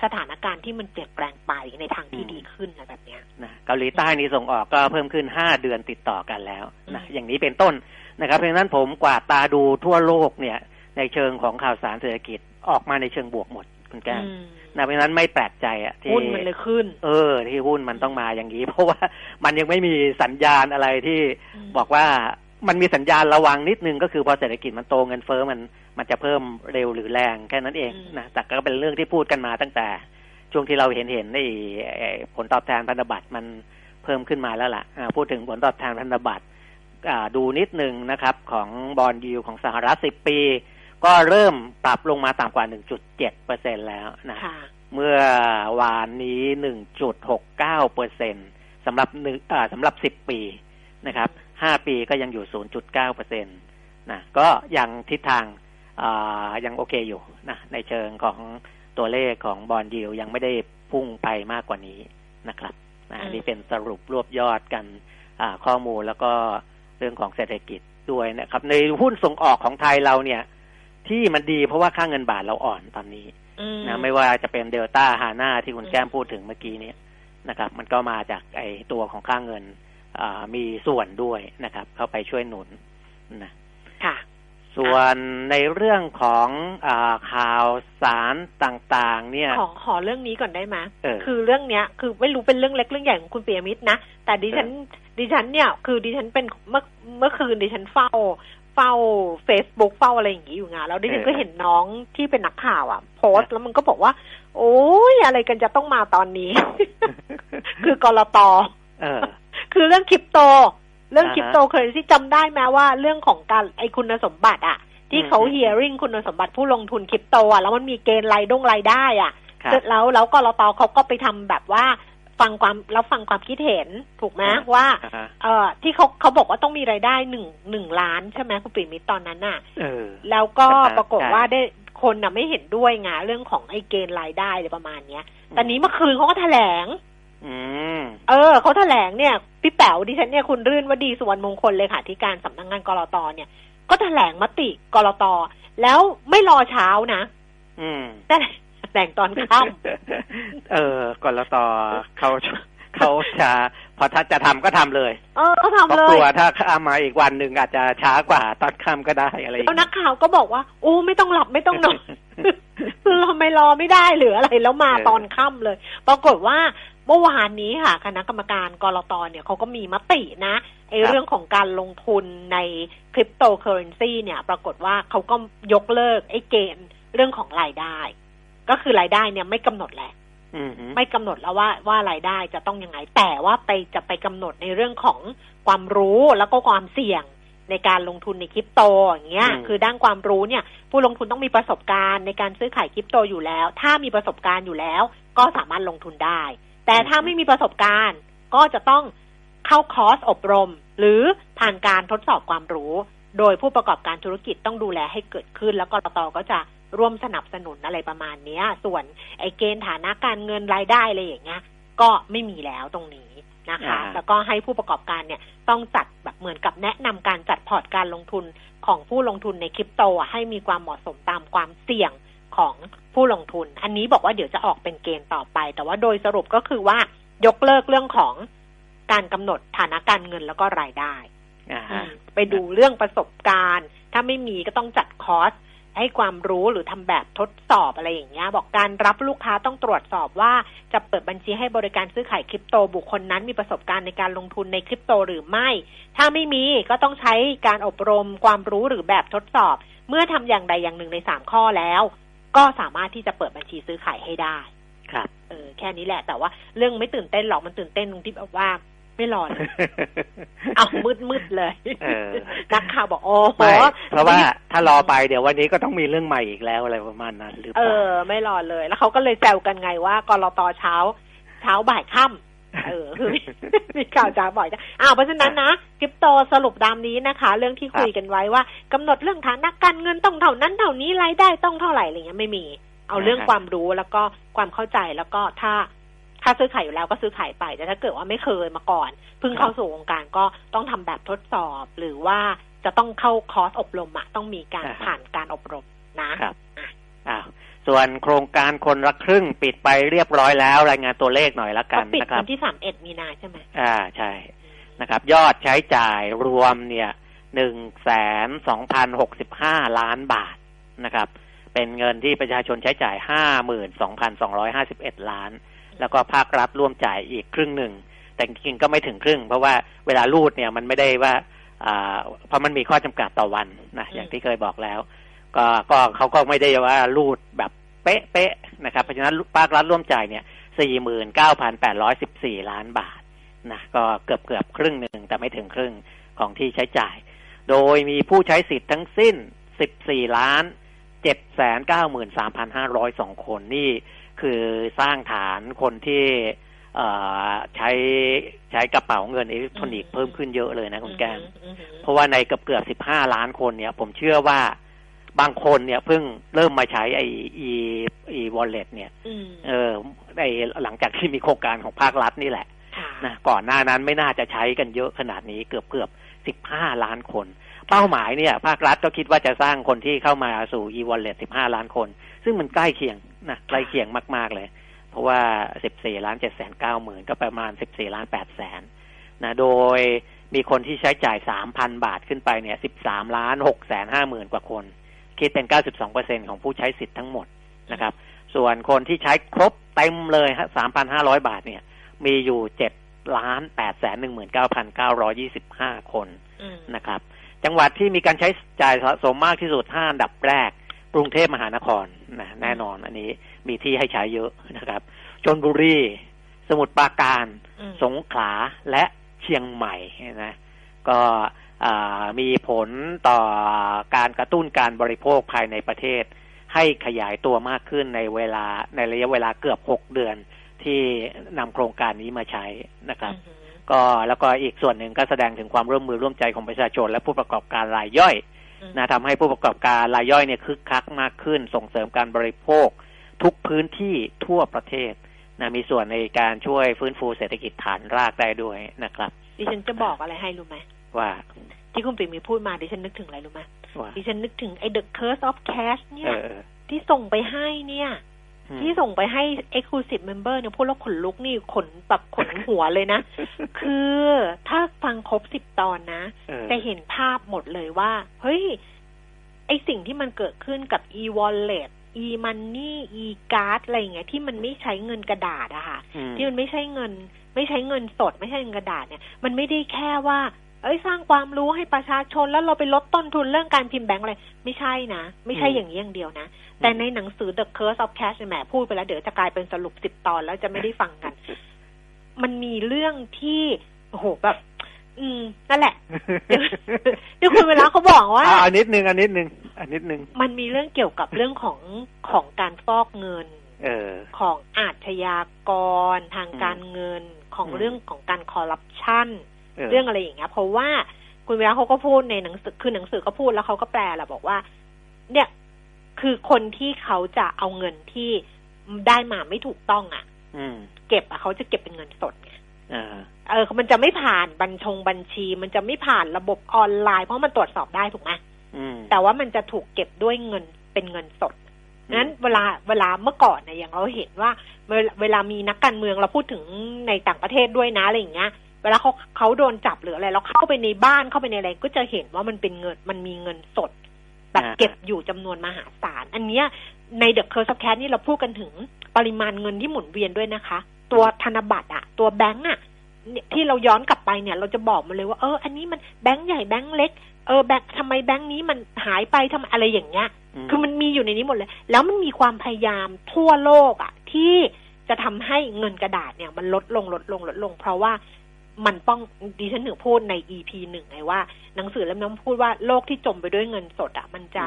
สถานการณ์ที่มันเปลี่ยนแปลงไปในทางที่ดีขึ้นอะไรแบบนี้นะเกาหลีใต้นี่ส่งออกก็เพิ่มขึ้นห้าเดือนติดต่อกันแล้วนะอย่างนี้เป็นต้นนะครับเพราะฉะนั้นผมกวาดตาดูทั่วโลกเนี่ยในเชิงของข่าวสารเศรษฐกิจออกมาในเชิงบวกหมดคุณแก้มนะเพราะฉะนั้นไม่แปลกใจอ่ะที่หุ้นมันเลยขึ้นเออที่หุ้นมันต้องมาอย่างนี้เพราะว่ามันยังไม่มีสัญญาณอะไรที่บอกว่ามันมีสัญญาณระวังนิดนึงก็คือพอเศรษฐกิจมันโตเงินเฟ้อมันมันจะเพิ่มเร็วหรือแรงแค่นั้นเองนะแต่ก็เป็นเรื่องที่พูดกันมาตั้งแต่ช่วงที่เราเห็นเห็นไอ้ผลตอบแทนพันธบัตรมันเพิ่มขึ้นมาแล้วล่ะพูดถึงผลตอบแทนพันธบัตรดูนิดนึงนะครับของบอนด์ยิลด์ของสหรัฐสิบปีก็เริ่มปรับลงมาต่ำกว่า หนึ่งจุดเจ็ดเปอร์เซ็นต์ แล้วนะเมื่อวานนี้ หนึ่งจุดหกเก้าเปอร์เซ็นต์ สำหรับสำหรับสิบปีนะครับห้าปีก็ยังอยู่ ศูนย์จุดเก้าเปอร์เซ็นต์ นะก็ยังทิศทางอ่ายังโอเคอยู่นะในเชิงของตัวเลขของบอนด์ยิลด์ยังไม่ได้พุ่งไปมากกว่านี้นะครับนะนี่เป็นสรุปรวบยอดกันอ่าข้อมูลแล้วก็เรื่องของเศรษฐกิจด้วยนะครับในหุ้นส่งออกของไทยเราเนี่ยที่มันดีเพราะว่าค่าเงินบาทเราอ่อนตอนนี้นะไม่ว่าจะเป็นเดลต้าฮาน่าที่คุณแก้มพูดถึงเมื่อกี้นี้นะครับมันก็มาจากไอ้ตัวของค่าเงินมีส่วนด้วยนะครับเข้าไปช่วยหนุนนะค่ะ ส่วนในเรื่องของอ่าข่าวสารต่างๆเนี่ยขอขอเรื่องนี้ก่อนได้ไหมคือเรื่องเนี้ยคือไม่รู้เป็นเรื่องเล็กเรื่องใหญ่ของคุณปิยมิตรนะแต่ดิฉันดิฉันเนี่ยคือดิฉันเป็นเมื่อเมื่อคืนดิฉันเฝ้าเฝ้า Facebook เฝ้าอะไรอย่างงี้อยู่งานแล้วดิฉันก็เห็นน้องที่เป็นนักข่าวอ่ะโพสต์แล้วมันก็บอกว่าโอ้ยอะไรกันจะต้องมาตอนนี้ คือกลต.เออคือเรื่องคริปโตเรื่องคริปโตเคอเรนซีจำได้ไหมว่าเรื่องของการไอคุณสมบัติอ่ะที่เขา hearing คุณสมบัติผู้ลงทุนคริปโตอ่ะแล้วมันมีเกณฑ์รายดงรายได้อ่ะแล้วแล้วกลต.เขาก็ไปทำแบบว่าฟังความแล้วฟังความคิดเห็นถูกไหมว่าเออที่เขาเขาบอกว่าต้องมีรายได้หนึ่งหนึ่งล้านใช่ไหมคุณปิยมิตรตอนนั้นน่ะแล้วก็ปรากฏว่าได้คนน่ะไม่เห็นด้วยไงเรื่องของไอเกณฑ์รายได้อะไรประมาณเนี้ยแต่นี้เมื่อคืนเขาก็แถลงเออเขาแถลงเนี่ยพี่แป๋วดิฉันเนี่ยคุณรื่นวดีสุวรรณมงคลเลยค่ะที่การสำนักงานกลต.เนี่ยก็แถลงมติกลต.แล้วไม่รอเช้านะแต่แถลงตอนค่ำเออกลต.เขาเขาจะพอถ้าจะทำก็ทำเลยเออเขาทำเลยเพราะกลัวถ้าเอามาอีกวันหนึ่งอาจจะช้ากว่าตอนค่ำก็ได้อะไรแล้วนักข่าวก็บอกว่าโอ้ไม่ต้องหลับไม่ต้องนอนเราไม่รอไม่ได้หรืออะไรแล้วมาตอนค่ำเลยปรากฏว่าเมื่อวานนี้ค่ะคณะกรรมการกลต.เนี่ยเขาก็มีมตินะไอ้เรื่องของการลงทุนในคริปโตเคอเรนซีเนี่ยปรากฏว่าเขาก็ยกเลิกไอ้เกณฑ์เรื่องของรายได้ก็คือรายได้เนี่ยไม่กำหนดแหละไม่กำหนดแล้วว่าว่ารายได้จะต้องยังไงแต่ว่าไปจะไปกำหนดในเรื่องของความรู้แล้วก็ความเสี่ยงในการลงทุนในคริปโตอย่างเงี้ยคือด้านความรู้เนี่ยผู้ลงทุนต้องมีประสบการณ์ในการซื้อขายคริปโตอยู่แล้วถ้ามีประสบการณ์อยู่แล้วก็สามารถลงทุนได้แต่ถ้าไม่มีประสบการณ์ก็จะต้องเข้าคอร์สอบรมหรือผ่านการทดสอบความรู้โดยผู้ประกอบการธุรกิจต้องดูแลให้เกิดขึ้นแล้วกลต.ก็จะร่วมสนับสนุนอะไรประมาณนี้ส่วนไอ้เกณฑ์ฐานะการเงินรายได้อะไรอย่างเงี้ยก็ไม่มีแล้วตรงนี้นะคะแล้วก็ให้ผู้ประกอบการเนี่ยต้องจัดแบบเหมือนกับแนะนำการจัดพอร์ตการลงทุนของผู้ลงทุนในคริปโตให้มีความเหมาะสมตามความเสี่ยงของผู้ลงทุนอันนี้บอกว่าเดี๋ยวจะออกเป็นเกณฑ์ต่อไปแต่ว่าโดยสรุปก็คือว่ายกเลิกเรื่องของการกำหนดฐานะการเงินแล้วก็รายได้ไปดูเรื่องประสบการณ์ถ้าไม่มีก็ต้องจัดคอร์สให้ความรู้หรือทำแบบทดสอบอะไรอย่างเงี้ยบอกการรับลูกค้าต้องตรวจสอบว่าจะเปิดบัญชีให้บริการซื้อขายคริปโตบุคคลนั้นมีประสบการณ์ในการลงทุนในคริปโตหรือไม่ถ้าไม่มีก็ต้องใช้การอบรมความรู้หรือแบบทดสอบเมื่อทำอย่างใดอย่างหนึ่งในสามข้อแล้วก็สามารถที่จะเปิดบัญชีซื้อขายให้ได้ครับเออแค่นี้แหละแต่ว่าเรื่องไม่ตื่นเต้นหรอกมันตื่นเต้นตรงที่แบบว่าไม่รอเลยเอามืดๆเลยนักข่าวบอกโอ้โหเพราะว่าถ้ารอไปเดี๋ยววันนี้ก็ต้องมีเรื่องใหม่อีกแล้วอะไรประมาณนั้นหรือเปล่าเออไม่รอเลยแล้วเขาก็เลยแซวกันไงว่ากลต.เช้าเช้าบ่ายค่ำเออคือมีข่าวจ้าบ่อยจ้าอ้าวเพราะฉะนั้นนะคริปโตสรุปตามนี้นะคะเรื่องที่คุยกันไว้ว่ากำหนดเรื่องฐานะการเงินต้องเท่านั้นเท่านี้รายได้ต้องเท่าไหร่อะไรเงี้ยไม่มีเอาเรื่องความรู้แล้วก็ความเข้าใจแล้วก็ถ้าถ้าซื้อขายอยู่แล้วก็ซื้อขายไปแต่ถ้าเกิดว่าไม่เคยมาก่อนเพิ่งเข้าสู่วงการก็ต้องทำแบบทดสอบหรือว่าจะต้องเข้าคอร์สอบรมอะต้องมีการผ่านการอบรมนะครับอ้าวส่วนโครงการคนละครึ่งปิดไปเรียบร้อยแล้วรายงานตัวเลขหน่อยละกันนะครับปิดวันที่สามสิบเอ็ดมีนาใช่ไหมอ่าใช่นะครับยอดใช้จ่ายรวมเนี่ย หนึ่งแสนสองพันหกสิบห้า ล้านบาทนะครับเป็นเงินที่ประชาชนใช้จ่าย ห้าหมื่นสองพันสองร้อยห้าสิบเอ็ด ล้านแล้วก็ภาครัฐร่วมจ่ายอีกครึ่งหนึ่งแต่จริงๆก็ไม่ถึงครึ่งเพราะว่าเวลารูดเนี่ยมันไม่ได้ว่าเพราะมันมีข้อจำกัดต่อวันนะอย่างที่เคยบอกแล้วก็ก็เขาก็ไม่ได้ว่ารูดแบบเป๊ะๆนะครับเพราะฉะนั้นภาครัฐร่วมจ่ายเนี่ย สี่หมื่นเก้าพันแปดร้อยสิบสี่ ล้านบาทนะก็เกือบๆครึ่งหนึ่งแต่ไม่ถึงครึ่งของที่ใช้จ่ายโดยมีผู้ใช้สิทธิ์ทั้งสิ้น สิบสี่ล้านเจ็ดแสนเก้าหมื่นสามพันห้าร้อยสอง คนนี่คือสร้างฐานคนที่ใช้ใช้กระเป๋าเงินอิเล็กทรอนิกส์เพิ่มขึ้นเยอะเลยนะคุณแก้มเพราะว่าในเกือบเกือบสิบห้าล้านคนเนี่ยผมเชื่อว่าบางคนเนี่ยเพิ่งเริ่มมาใช้ไอ้ e e-wallet เนี่ยเออในหลังจากที่มีโครงการของภาครัฐนี่แหละนะก่อนหน้านั้นไม่น่าจะใช้กันเยอะขนาดนี้เกือบเกือบสิบห้าล้านคนเป้าหมายเนี่ยภาครัฐก็คิดว่าจะสร้างคนที่เข้ามาสู่ e-wallet สิบห้าล้านคนซึ่งมันใกล้เคียงนะใกล้เคียงมากๆเลยเพราะว่า สิบสี่ล้านเจ็ดแสนเก้าหมื่น ก็ประมาณ สิบสี่ล้านแปดแสน นะโดย มีคนที่ใช้จ่าย สามพัน บาทขึ้นไปเนี่ย สิบสามล้านหกแสนห้าหมื่น กว่าคนคิดเป็น เก้าสิบสองเปอร์เซ็นต์ ของผู้ใช้สิทธิ์ทั้งหมดนะครับส่วนคนที่ใช้ครบเต็มเลยฮะ สามพันห้าร้อย บาทเนี่ยมีอยู่ เจ็ดล้านแปดแสนหนึ่งหมื่นเก้าพันเก้าร้อยยี่สิบห้า คนนะครับจังหวัดที่มีการใช้จ่ายสะสมมากที่สุดห้าอันดับแรกกรุงเทพมหานครนะแน่นอนอันนี้มีที่ให้ใช้เยอะนะครับชลบุรีสมุทรปราการสงขลาและเชียงใหม่นะก็มีผลต่อการกระตุ้นการบริโภคภายในประเทศให้ขยายตัวมากขึ้นในเวลาในระยะเวลาเกือบหกเดือนที่นำโครงการนี้มาใช้นะครับก็แล้วก็อีกส่วนหนึ่งก็แสดงถึงความร่วมมือร่วมใจของประชาชนและผู้ประกอบการรายย่อยนะทำให้ผู้ประกอบการรายย่อยเนี่ยคึกคักมากขึ้นส่งเสริมการบริโภคทุกพื้นที่ทั่วประเทศนะมีส่วนในการช่วยฟื้นฟูเศรษฐกิจฐานรากได้ด้วยนะครับดิฉันจะบอกอะไรให้รู้ไหมว่าที่คุณปิ่มมีพูดมาดิฉันนึกถึงอะไรรู้ไหมดิฉันนึกถึงไอ้ The Curse of Cash เนี่ยที่ส่งไปให้เนี่ยที่ส่งไปให้ Exclusive Member เนี่ยพูดแล้วขนลุกนี่ขนแบบขนหัวเลยนะ คือถ้าฟังครบสิบตอนนะจะเห็นภาพหมดเลยว่าเฮ้ยไอสิ่งที่มันเกิดขึ้นกับ e-wallet e-money e-card อะไรอย่างเงี้ยที่มันไม่ใช้เงินกระดาษอะค่ะที่มันไม่ใช่เงินไม่ใช้เงินสดไม่ใช่เงินกระดาษเนี่ยมันไม่ได้แค่ว่าเอ้ยสร้างความรู้ให้ประชาชนแล้วเราไปลดต้นทุนเรื่องการพิมพ์แบงค์อะไรไม่ใช่นะไม่ใช่อย่างนี้อย่างเดียวนะแต่ในหนังสือ The Curse of Cash แหมพูดไปแล้วเดี๋ยวจะกลายเป็นสรุปสิบตอนแล้วจะไม่ได้ฟังกันมันมีเรื่องที่โอ้โหแบบอืมนั่นแหละเดี๋ยวคุณเวลาเขาบอกว่าอ่านิดนึงอันนิดนึงอันนิดนึงมันมีเรื่องเกี่ยวกับเรื่องของของการฟอกเงินเออของอาชญากรทางการเงินของเรื่องของการคอร์รัปชันเรื่องอะไรอย่างเงี้ยเพราะว่าคุณเวลาเขาก็พูดในหนังสือคือหนังสือก็พูดแล้วเขาก็แปลแหละบอกว่าเนี่ยคือคนที่เขาจะเอาเงินที่ได้มาไม่ถูกต้องอ่ะเก็บอ่ะเขาจะเก็บเป็นเงินสดไงเออมันจะไม่ผ่านบัญชงบัญชีมันจะไม่ผ่านระบบออนไลน์เพราะมันตรวจสอบได้ถูกไหมแต่ว่ามันจะถูกเก็บด้วยเงินเป็นเงินสดนั้นเวลาเวลาเมื่อก่อนเนี่ยอย่างเราเห็นว่าเวลามีนักการเมืองเราพูดถึงในต่างประเทศด้วยนะอะไรอย่างเงี้ยเวลาเขาเขาโดนจับหรืออะไรเราเข้าไปในบ้านเข้าไปในอะไรก็จะเห็นว่ามันเป็นเงินมันมีเงินสดแบบเก็บอยู่จำนวนมหาศาลอันเนี้ยใน The Curse of Cash นี่เราพูดกันถึงปริมาณเงินที่หมุนเวียนด้วยนะคะตัวธนบัตรอะตัวแบงก์อะที่เราย้อนกลับไปเนี่ยเราจะบอกมันเลยว่าเอออันนี้มันแบงก์ใหญ่แบงก์เล็กเออแบงก์ทำไมแบงก์นี้มันหายไปทำอะไรอย่างเงี้ยคือมันมีอยู่ในนี้หมดเลยแล้วมันมีความพยายามทั่วโลกอะที่จะทำให้เงินกระดาษเนี่ยมันลดลงลดลงลดลงเพราะว่ามันป้องดิฉันถึงพูดใน อี พี หนึ่งไงว่าหนังสือเล่มนั้นพูดว่าโลกที่จมไปด้วยเงินสดอ่ะมันจะ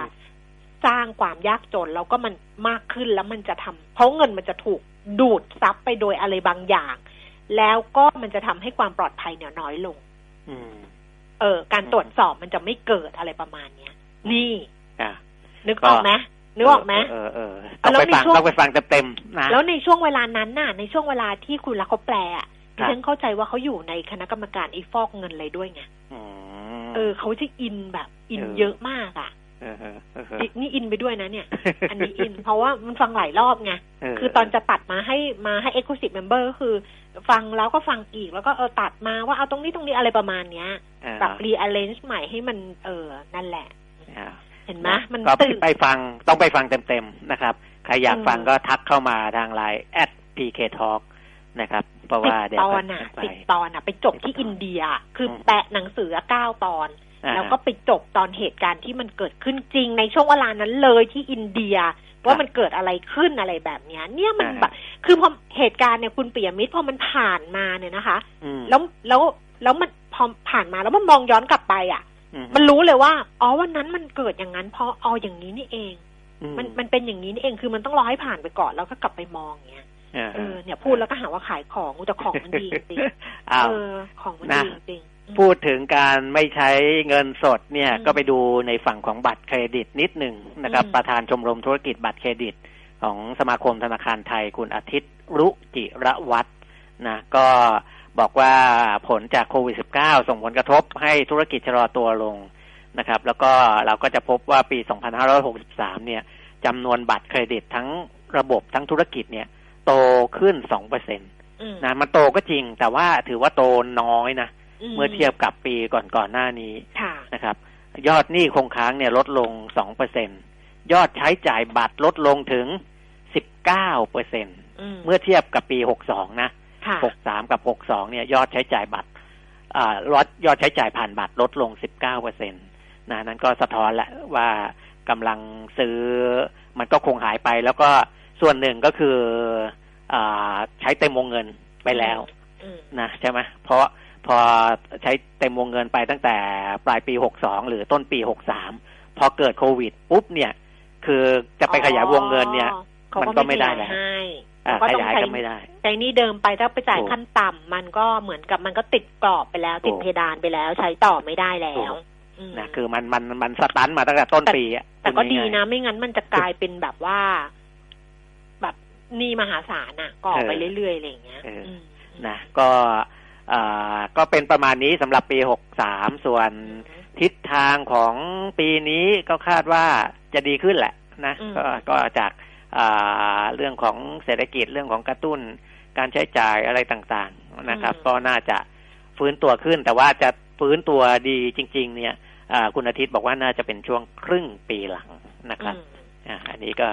สร้างความยากจนแล้วก็มันมากขึ้นแล้วมันจะทำเพราะเงินมันจะถูกดูดซับไปโดยอะไรบางอย่างแล้วก็มันจะทำให้ความปลอดภัยเนี่ยน้อยลงเออการตรวจสอบมันจะไม่เกิดอะไรประมาณเนี้ยนี่นึกออกไหมนึกออกไหมเออเออต้องไปฟังต้องไปฟังเต็มๆนะแล้วในช่วงเวลานั้นน่ะในช่วงเวลาที่คุณละเขาแปลดิฉันเข้าใจว่าเขาอยู่ในคณะกรรมการไอ้ฟอกเงินเลยด้วยไงเออเขาจะอินแบบอินเยอะมากอ่ะนี่อินไปด้วยนะเนี่ยอันนี้อินเพราะว่ามันฟังหลายรอบไงคือตอนจะตัดมาให้มาให้ Exclusive Member ก็คือฟังแล้วก็ฟังอีกแล้วก็เออตัดมาว่าเอาตรงนี้ตรงนี้อะไรประมาณเนี้ยแบบ rearrange ใหม่ให้มันเออนั่นแหละเห็นไหมมันตื่นไปฟังต้องไปฟังเต็มๆนะครับใครอยากฟังก็ทักเข้ามาทางไลน์ แอท พี เค ทอล์กนะครับเพราะว่าตอนน่ะสิบตอนน่ะไปจบที่อินเดียคือแปะหนังสือเก้าตอนแล้วก็ไปจบตอนเหตุการณ์ที่มันเกิดขึ้นจริงในช่วงเวลานั้นเลยที่อินเดียว่ามันเกิดอะไรขึ้นอะไรแบบเนี้ยเนี่ยมันแบบคือพอเหตุการณ์เนี่ยคุณปิยมิตรพอมันผ่านมาเนี่ยนะคะแล้วแล้วแล้วมันพอผ่านมาแล้วมันมองย้อนกลับไปอ่ะมันรู้เลยว่าอ๋อวันนั้นมันเกิดอย่างนั้นเพราะอ๋ออย่างนี้นี่เองมันมันเป็นอย่างนี้นี่เองคือมันต้องรอให้ผ่านไปก่อนแล้วก็กลับไปมองเงี้ยเออเนี่ยพูดแล้วก็หาว่าขายของแต่ของมันดีจริงเออของมันดีจริงพูดถึงการไม่ใช้เงินสดเนี่ยก็ไปดูในฝั่งของบัตรเครดิตนิดหนึ่งนะครับประธานชมรมธุรกิจบัตรเครดิตของสมาคมธนาคารไทยคุณอาทิตย์รุจิระวัฒน์นะก็บอกว่าผลจากโควิด สิบเก้า ส่งผลกระทบให้ธุรกิจชะลอตัวลงนะครับแล้วก็เราก็จะพบว่าปีสองพันห้าร้อยหกสิบสามเนี่ยจำนวนบัตรเครดิตทั้งระบบทั้งธุรกิจเนี่ยโตขึ้น สองเปอร์เซ็นต์ นะมันโตก็จริงแต่ว่าถือว่าโตน้อยนะ เมื่อเทียบกับปีก่อนๆหน้านี้นะครับยอดหนี้คงค้างเนี่ยลดลง สองเปอร์เซ็นต์ ยอดใช้จ่ายบัตรลดลงถึง สิบเก้าเปอร์เซ็นต์ เมื่อเทียบกับปีหกสิบสองนะหกสิบสามกับหกสิบสองเนี่ยยอดใช้จ่ายบัตรอ่ายอดใช้จ่ายผ่านบัตรลดลง สิบเก้าเปอร์เซ็นต์ นะนั้นก็สะท้อนละว่ากำลังซื้อมันก็คงหายไปแล้วก็ส่วนหนึ่งก็คืออ่าใช้เต็มวงเงินไปแล้วนะใช่ไหมเพราะพอใช้เต็มวงเงินไปตั้งแต่ปลายปีหกสิบสองหรือต้นปีหกสิบสามพอเกิดโควิดปุ๊บเนี่ยคือจะไปขยายวงเงินเนี่ยมันก็ไม่ได้แล้วขยายก็ไม่ได้ใช้นี่เดิมไปถ้าไปจ่ายขั้นต่ำมันก็เหมือนกับมันก็ติดกรอบไปแล้วติดเพดานไปแล้วใช้ต่อไม่ได้แล้วนะคือมันมันมันสตันมาตั้งแต่ต้นปีอ่ะแต่ก็ดีนะไม่งั้นมันจะกลายเป็นแบบว่าแบบนี่มหาศาลอ่ะก่อไปเรื่อยๆอะไรอย่างเงี้ยนะก็อ่าก็เป็นประมาณนี้สำหรับปีหกสิบสามส่วนทิศทางของปีนี้ก็คาดว่าจะดีขึ้นแหละนะก็ก็จากอ่าเรื่องของเศรษฐกิจเรื่องของกระตุ้นการใช้จ่ายอะไรต่างๆนะครับก็น่าจะฟื้นตัวขึ้นแต่ว่าจะฟื้นตัวดีจริงๆเนี่ยอ่าคุณอาทิตย์บอกว่าน่าจะเป็นช่วงครึ่งปีหลังนะครับอ่าอันนี้ก็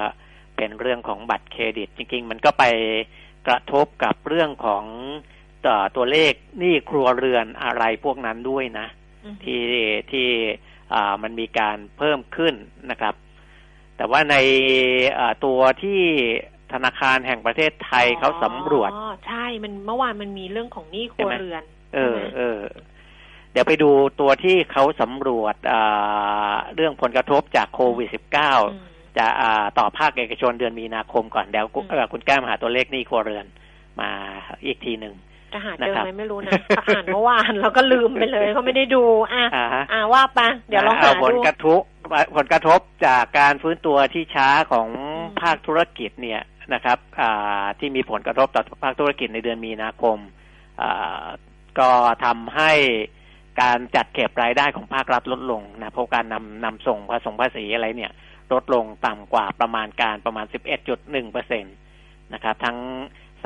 เป็นเรื่องของบัตรเครดิตจริงๆมันก็ไปกระทบกับเรื่องของตัวเลขหนี้ครัวเรือนอะไรพวกนั้นด้วยนะที่ที่มันมีการเพิ่มขึ้นนะครับแต่ว่าในตัวที่ธนาคารแห่งประเทศไทยเขาสำรวจอ๋อใช่มันเมื่อวานมันมีเรื่องของหนี้ครัวเรือนเออเออเดี๋ยวไปดูตัวที่เขาสำรวจเรื่องผลกระทบจากโควิดสิบเก้า จะต่อภาคเอกชนเดือนมีนาคมก่อนเดี๋ยวคุณแก้มหาตัวเลขหนี้ครัวเรือนมาอีกทีนึงจะหาเจอไหมไม่รู้นะอ่านเมื่อวานแล้วก็ลืมไปเลยเขาไม่ได้ดูอ่ะอ่าว่าไปเดี๋ยวลองหาดูผลกระทบผลกระทบจากการฟื้นตัวที่ช้าของภาคธุรกิจเนี่ยนะครับอ่าที่มีผลกระทบต่อภาคธุรกิจในเดือนมีนาคมอ่าก็ทำให้การจัดเก็บรายได้ของภาครัฐลดลงนะเพราะการนำนำส่งผสมภาษีอะไรเนี่ยลดลงต่ำกว่าประมาณการประมาณ สิบเอ็ดจุดหนึ่งเปอร์เซ็นต์ นะครับทั้ง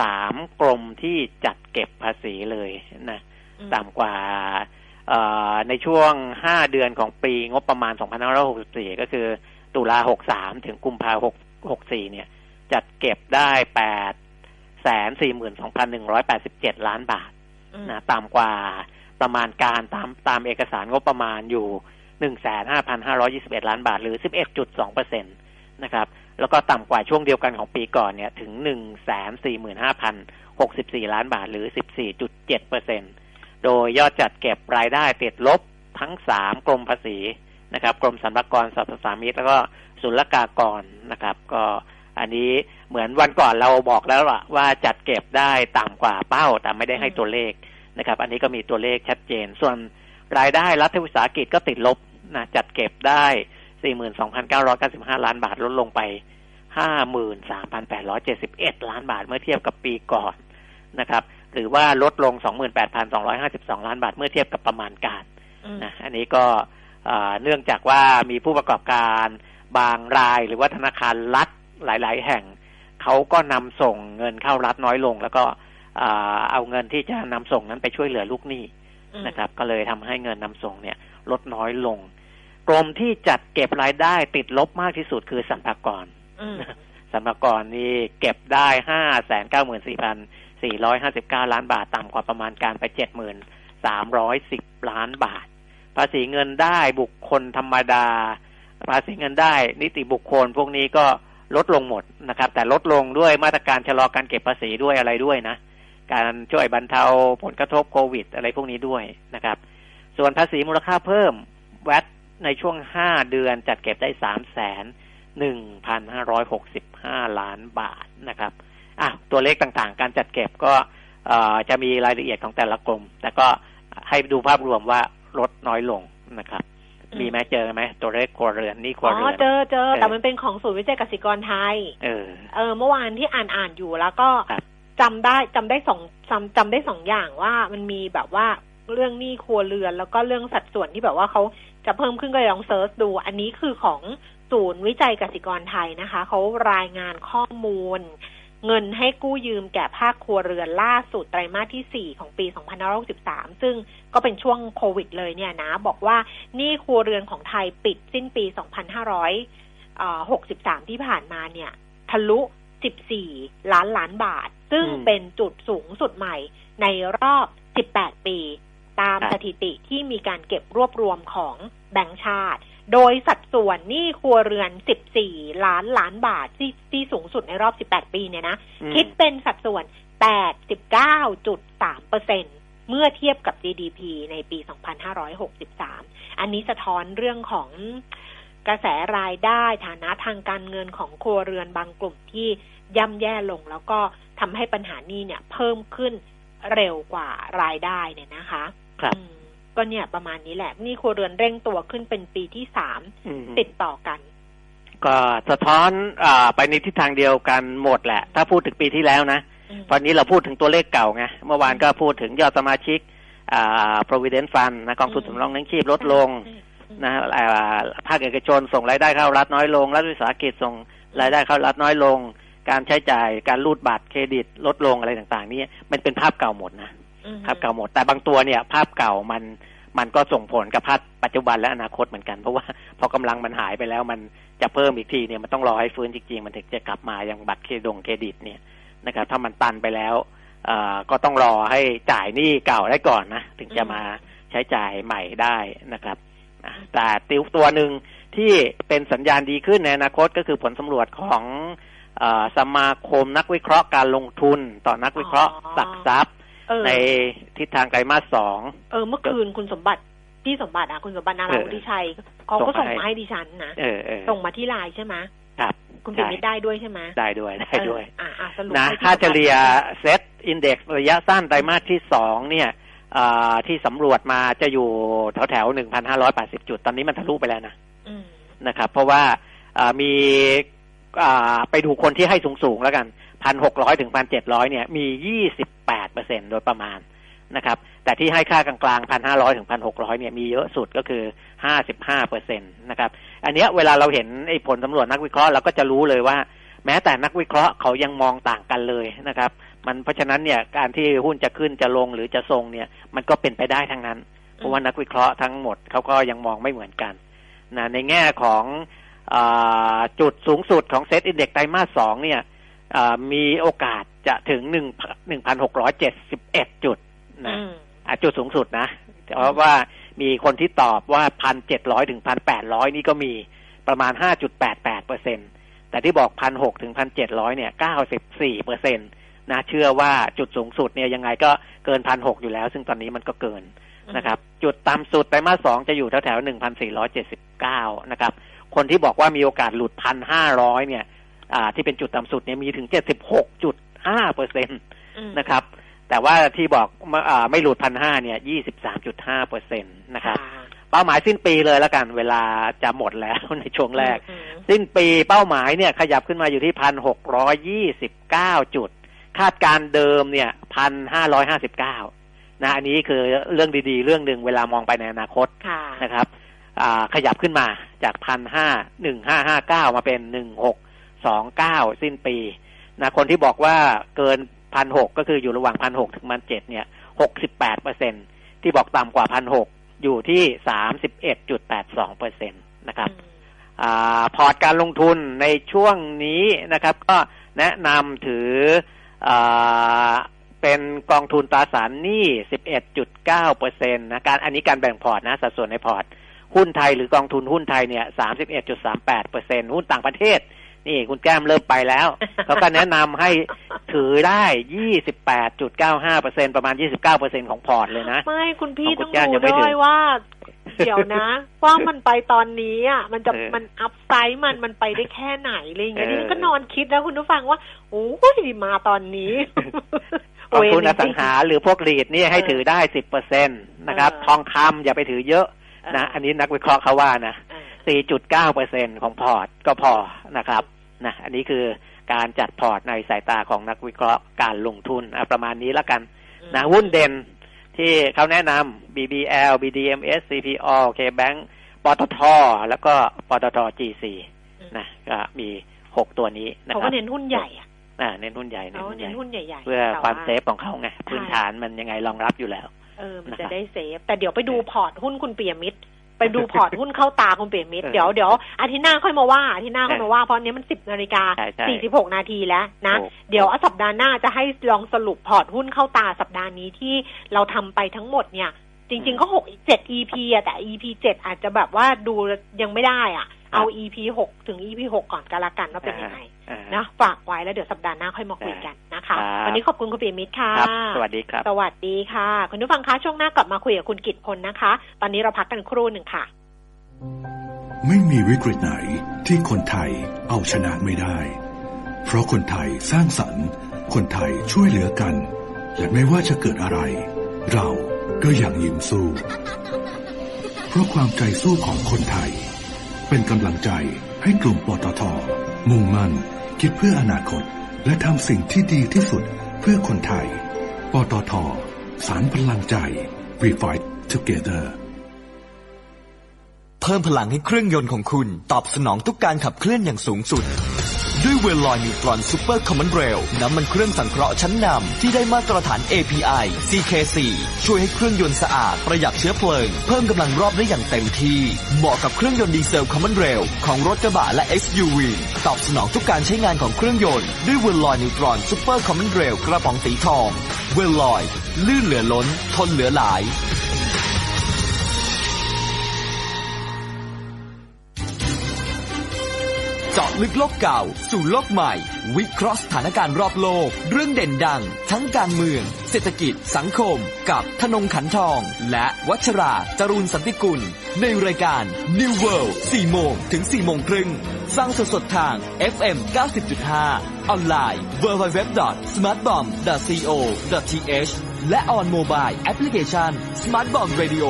สามกรมที่จัดเก็บภาษีเลยนะต่ำกว่าในช่วงห้าเดือนของปีงบประมาณสองพันห้าร้อยหกสิบสี่ก็คือตุลาหกสิบสามถึงกุมภาหกสิบสี่เนี่ยจัดเก็บได้ แปดแสนสี่หมื่นสองพันหนึ่งร้อยแปดสิบเจ็ด ล้านบาทนะต่ำกว่าประมาณการตามตามเอกสารงบประมาณอยู่ หนึ่งแสนห้าพันห้าร้อยยี่สิบเอ็ด ล้านบาทหรือ สิบเอ็ดจุดสองเปอร์เซ็นต์ นะครับแล้วก็ต่ำกว่าช่วงเดียวกันของปีก่อนเนี่ยถึง หนึ่งแสนสี่หมื่นห้าพันหกสิบสี่ ล้านบาทหรือ สิบสี่จุดเจ็ดเปอร์เซ็นต์ โดยยอดจัดเก็บรายได้ติดลบทั้งสามกรมภาษีนะครับกรมสรรพากรสรรพสามิตแล้วก็ศุลกากรนะครับก็อันนี้เหมือนวันก่อนเราบอกแล้วล่ะว่าจัดเก็บได้ต่ำกว่าเป้าแต่ไม่ได้ให้ตัวเลขนะครับอันนี้ก็มีตัวเลขชัดเจนส่วนรายได้รัฐวิสาหกิจก็ติดลบนะจัดเก็บได้สี่หมื่นสองพันเก้าร้อยเก้าสิบห้า ล้านบาทลดลงไป ห้าหมื่นสามพันแปดร้อยเจ็ดสิบเอ็ด ล้านบาทเมื่อเทียบกับปีก่อนนะครับหรือว่าลดลง สองหมื่นแปดพันสองร้อยห้าสิบสอง ล้านบาทเมื่อเทียบกับประมาณการนะอันนี้ก็เนื่องจากว่ามีผู้ประกอบการบางรายหรือว่าธนาคารรัฐหลายๆแห่งเขาก็นำส่งเงินเข้ารัฐน้อยลงแล้วก็เอาเงินที่จะนำส่งนั้นไปช่วยเหลือลูกหนี้นะครับก็เลยทำให้เงินนำส่งเนี่ยลดน้อยลงกรมที่จัดเก็บรายได้ติดลบมากที่สุดคือสรรพากรสรรพากรนี่เก็บได้ ห้าแสนเก้าหมื่นสี่พันสี่ร้อยห้าสิบเก้า ล้านบาทต่ำกว่าประมาณการไป เจ็ดหมื่นสามร้อยสิบ ล้านบาทภาษีเงินได้บุคคลธรรมดาภาษีเงินได้นิติบุคคลพวกนี้ก็ลดลงหมดนะครับแต่ลดลงด้วยมาตรการชะลอการเก็บภาษีด้วยอะไรด้วยนะการช่วยบรรเทาผลกระทบโควิดอะไรพวกนี้ด้วยนะครับส่วนภาษีมูลค่าเพิ่ม แวตในช่วงห้าเดือนจัดเก็บได้ สามแสนหนึ่งพันห้าร้อยหกสิบห้า ล้านบาทนะครับอ่ะตัวเลขต่างๆการจัดเก็บก็เอ่อจะมีรายละเอียดของแต่ละกรมแต่ก็ให้ดูภาพรวมว่าลดน้อยลงนะครับมีไหมเจอไหมตัวเลขครัวเรือนนี่ครัวเรือนอ๋อเจอเจอแต่มันเป็นของศูนย์วิจัยเกษตรกรไทยเออเออเมื่อวานที่อ่านอ่านอยู่แล้วก็จำได้จำได้สองจำจำได้สองอย่างว่ามันมีแบบว่าเรื่องหนี้ครัวเรือนแล้วก็เรื่องสัดส่วนที่แบบว่าเขาจะเพิ่มขึ้นก็ลองเซิร์ชดูอันนี้คือของศูนย์วิจัยเกษตรกรไทยนะคะเขารายงานข้อมูล เงินให้กู้ยืมแก่ภาคครัวเรือนล่าสุดไตรมาสที่สี่ของปีสองพันห้าร้อยหกสิบสามซึ่งก็เป็นช่วงโควิดเลยเนี่ยนะบอกว่าหนี้ครัวเรือนของไทยปิดสิ้นปีสองพันห้าร้อยหกสิบสามที่ผ่านมาเนี่ยทะลุสิบสี่ล้านล้านบาทซึ่งเป็นจุดสูงสุดใหม่ในรอบสิบแปดปีตามสถิติที่มีการเก็บรวบรวมของแบงก์ชาติโดยสัดส่วนหนี้ครัวเรือนสิบสี่ล้านล้านบาทที่ที่สูงสุดในรอบสิบแปดปีเนี่ยนะคิดเป็นสัดส่วน แปดสิบเก้าจุดสามเปอร์เซ็นต์ เมื่อเทียบกับ จี ดี พี ในปีสองพันห้าร้อยหกสิบสามอันนี้สะท้อนเรื่องของกระแสรายได้ฐานะทางการเงินของครัวเรือนบางกลุ่มที่ย่ำแย่ลงแล้วก็ทำให้ปัญหาหนี้เนี่ยเพิ่มขึ้นเร็วกว่ารายได้เนี่ยนะคะครับก็เนี่ยประมาณนี้แหละนี่ครัวเรือนเร่งตัวขึ้นเป็นปีที่สามติดต่อกันก็สะท้อนอ่าไปในทิศทางเดียวกันหมดแหละถ้าพูดถึงปีที่แล้วนะตอนนี้เราพูดถึงตัวเลขเก่าไงเมื่อวานก็พูดถึงยอดสมาชิกอ่า Provident Fund นะกองทุนสำรองเลี้ยงชีพลดลงนะอ่าภาคเอกชนส่งรายได้เข้ารัฐน้อยลงรัฐวิสาหกิจส่งรายได้เข้ารัฐน้อยลงการใช้จ่ายการรูดบัตรเครดิตลดลงอะไรต่างๆนี่มันเป็นภาพเก่าหมดนะภาพเก่าหมดแต่บางตัวเนี่ยภาพเก่ามันมันก็ส่งผลกับภาพปัจจุบันและอนาคตเหมือนกันเพราะว่าพอกำลังมันหายไปแล้วมันจะเพิ่มอีกทีเนี่ยมันต้องรอให้ฟื้นจริงๆมันถึงจะกลับมาอย่างบัตรเครดิตเครดิตเนี่ยนะครับถ้ามันตันไปแล้วเอ่อก็ต้องรอให้จ่ายหนี้เก่าได้ก่อนนะถึงจะมาใช้จ่ายใหม่ได้นะครับแต่ติ้วตัวนึงที่เป็นสัญญาณดีขึ้นในอนาคตก็คือผลสำรวจของสมาคมนักวิเคราะห์การลงทุนต่อนักวิเคราะห์หลักทรัพย์ในทิศทางไตรมาสสองเออเมื่อคืนคุณสมบัติพี่สมบัติอ่ะคุณสมบัตินาราวุฒิชัยเขาก็ส่งมาให้ดิฉันนะส่งมาที่ไลน์ใช่ไหมครับคุณปิ่นได้ด้วยใช่ไหมได้ด้วยได้ด้วยนะค่าเฉลี่ยเซ็ตอินเด็กซ์ระยะสั้นไตรมาสที่สองเนี่ยที่สำรวจมาจะอยู่แถวแถวหนึ่งพันห้าร้อยแปดสิบจุดตอนนี้มันทะลุไปแล้วนะนะครับเพราะว่ามีไปดูคนที่ให้สูงๆแล้วกัน หนึ่งพันหกร้อย ถึง หนึ่งพันเจ็ดร้อย เนี่ยมี ยี่สิบแปดเปอร์เซ็นต์ โดยประมาณนะครับแต่ที่ให้ค่ากลางๆ หนึ่งพันห้าร้อย ถึง หนึ่งพันหกร้อย เนี่ยมีเยอะสุดก็คือ ห้าสิบห้าเปอร์เซ็นต์ นะครับอันเนี้ยเวลาเราเห็นไอ้ผลสำรวจนักวิเคราะห์เราก็จะรู้เลยว่าแม้แต่นักวิเคราะห์เขายังมองต่างกันเลยนะครับมันเพราะฉะนั้นเนี่ยการที่หุ้นจะขึ้นจะลงหรือจะทรงเนี่ยมันก็เป็นไปได้ทั้งนั้นเพราะว่านักวิเคราะห์ทั้งหมดเขาก็ยังมองไม่เหมือนกันนะในแง่ของจุดสูงสุดของเซตอินเด็กซ์ไตรมาสสองเนี่ยมีโอกาสจะถึง หนึ่งพันหกร้อยเจ็ดสิบเอ็ด จุดนะจุดสูงสุดนะเพราะว่ามีคนที่ตอบว่า หนึ่งพันเจ็ดร้อย ถึง หนึ่งพันแปดร้อย นี่ก็มีประมาณ ห้าจุดแปดแปดเปอร์เซ็นต์ แต่ที่บอก หนึ่งพันหกร้อย ถึง หนึ่งพันเจ็ดร้อย เนี่ย เก้าสิบสี่เปอร์เซ็นต์ นะเชื่อว่าจุดสูงสุดเนี่ยยังไงก็เกิน หนึ่งพันหกร้อย อยู่แล้วซึ่งตอนนี้มันก็เกินนะครับจุดต่ำสุดไตรมาสสองจะอยู่แถวๆ หนึ่งพันสี่ร้อยเจ็ดสิบเก้า นะครับคนที่บอกว่ามีโอกาสหลุด หนึ่งพันห้าร้อย เนี่ยอ่าที่เป็นจุดต่ำสุดเนี่ยมีถึง เจ็ดสิบหกจุดห้าเปอร์เซ็นต์ นะครับแต่ว่าที่บอกอ่าไม่หลุด หนึ่งพันห้าร้อย เนี่ย ยี่สิบสามจุดห้าเปอร์เซ็นต์ นะครับเป้าหมายสิ้นปีเลยแล้วกันเวลาจะหมดแล้วในช่วงแรกสิ้นปีเป้าหมายเนี่ยขยับขึ้นมาอยู่ที่ หนึ่งพันหกร้อยยี่สิบเก้า จุดคาดการเดิมเนี่ย หนึ่งพันห้าร้อยห้าสิบเก้า นะอันนี้คือเรื่องดีๆเรื่องนึงเวลามองไปในอนาคตนะครับขยับขึ้นมาจาก หนึ่งพันห้าร้อย หนึ่งพันห้าร้อยห้าสิบเก้า มาเป็น หนึ่งพันหกร้อยยี่สิบเก้า สิ้นปีนะคนที่บอกว่าเกิน หนึ่งพันหกร้อย ก็คืออยู่ระหว่าง หนึ่งพันหกร้อย ถึง หนึ่งพันเจ็ดร้อย เนี่ย หกสิบแปดเปอร์เซ็นต์ ที่บอกต่ำกว่า หนึ่งพันหกร้อย อยู่ที่ สามสิบเอ็ดจุดแปดสองเปอร์เซ็นต์ นะครับอ่าพอร์ตการลงทุนในช่วงนี้นะครับก็แนะนำถืออ่าเป็นกองทุนตราสารหนี้ สิบเอ็ดจุดเก้าเปอร์เซ็นต์ นะการอันนี้การแบ่งพอร์ตนะสัดส่วนในพอร์ตหุ้นไทยหรือกองทุนหุ้นไทยเนี่ย สามสิบเอ็ดจุดสามแปดเปอร์เซ็นต์ หุ้นต่างประเทศนี่คุณแก้มเริ่มไปแล้ว เขาก็แนะนำให้ถือได้ ยี่สิบแปดจุดเก้าห้าเปอร์เซ็นต์ ประมาณ ยี่สิบเก้าเปอร์เซ็นต์ ของพอร์ตเลยนะไม่คุณพี่ต้องดูด้วยว่าเดี๋ยวนะว่ามันไปตอนนี้อ่ะมันจะ มันอัพไซด์มันมันไปได้แค่ไหนอะไรอย่างเงี้ยนี่ก็นอนคิดแล้วคุณผู้ฟังว่าโอ้โหมาตอนนี้ กองทุนอสังหาหรือพวกรีทนี่ให้ถือได้ สิบเปอร์เซ็นต์ นะครับทองคำอย่าไปถือเยอะนะอันนี้นักวิเคราะห์เขาว่านะ สี่จุดเก้าเปอร์เซ็นต์ ของพอร์ตก็พอนะครับนะอันนี้คือการจัดพอร์ตในสายตาของนักวิเคราะห์การลงทุนประมาณนี้ละกันนะหุ้นเด่นที่เขาแนะนำ บี บี แอล บี ดี เอ็ม เอส ซี พี โอ K-Bank ปตท.แล้วก็ปตท.จี ซี นะก็มีหกตัวนี้นะครับเขาก็เน้นหุ้นใหญ่ เน้นหุ้นใหญ่เน้นหุ้นใหญ่เพื่อความเซฟของเขาไงพื้นฐานมันยังไงรองรับอยู่แล้วเออมันจะได้เซฟแต่เดี๋ยวไปดูพอร์ตหุ้นคุณปิยมิตรไปดูพอร์ตหุ้นเข้าตาคุณปิยมิตรเดี๋ยวเดี๋ยวอาทิตย์หน้าค่อยมาว่าอาทิตย์หน้าค่อยมาว่าเพราะเนี้ยมันสิบนาฬิกาสี่สิบหกนาทีแล้วนะเดี๋ยวสัปดาห์หน้าจะให้ลองสรุปพอร์ตหุ้นเข้าตาสัปดาห์นี้ที่เราทำไปทั้งหมดเนี่ยจริงๆก็หก เจ็ด อี พี อ่ะแต่ อี พี เจ็ดอาจจะแบบว่าดูยังไม่ได้อ่ะเอา อี พี หกถึง อี พี หกก่อนก็แล้วกันว่าเป็นยังไงนะฝากไว้แล้วเดี๋ยวสัปดาห์หน้าค่อยมาคุยกันนะคะวันนี้ขอบคุณคุณปิยมิตรค่ะสวัสดีครับสวัสดีค่ะคุณผู้ฟังคะช่วงหน้ากลับมาคุยกับคุณกิตพลนะคะตอนนี้เราพักกันครู่หนึ่งค่ะไม่มีวิกฤตไหนที่คนไทยเอาชนะไม่ได้เพราะคนไทยสร้างสรรค์คนไทยช่วยเหลือกันและไม่ว่าจะเกิดอะไรเราก็ยังยิ้มสู้เพราะความใจสู้ของคนไทยเป็นกำลังใจให้กลุ่มปตท.มุ่งมั่นคิดเพื่ออนาคตและทำสิ่งที่ดีที่สุดเพื่อคนไทยปตท.สานพลังใจ We Fight Together เพิ่มพลังให้เครื่องยนต์ของคุณตอบสนองทุกการขับเคลื่อนอย่างสูงสุดด้วยเวลลอยนิวตรอนซูเปอร์คอมมอนเรลน้ำมันเครื่องสังเคราะห์ชั้นนำที่ได้มาตรฐาน เอ พี ไอ ซี เค สี่ ช่วยให้เครื่องยนต์สะอาดประหยัดเชื้อเพลิงเพิ่มกำลังรอบได้อย่างเต็มที่เหมาะกับเครื่องยนต์ดีเซลคอมมอนเรลของรถกระบะและ เอส ยู วี ตอบสนองทุกการใช้งานของเครื่องยนต์ด้วยเวลลอยนิวตรอนซูเปอร์คอมมอนเรลกระป๋องสีทองเวลลอยลื่นเหลือล้นทนเหลือหลายเจาะลึกโลกเก่าสู่โลกใหม่วิเคราะห์สถานการณ์รอบโลกเรื่องเด่นดังทั้งการเมืองเศรษฐกิจสังคมกับธนงขันทองและวัชราจรูนสันติกุลในรายการ New World สี่ โมงถึง สี่ โมงครึ่งสร้างสดๆทาง เอฟ เอ็ม เก้าสิบจุดห้า ออนไลน์ ดับเบิลยู ดับเบิลยู ดับเบิลยู ดอท สมาร์ทบอมบ์ ดอท ซี โอ ดอท ที เอช และ on mobile application Smartbomb Radio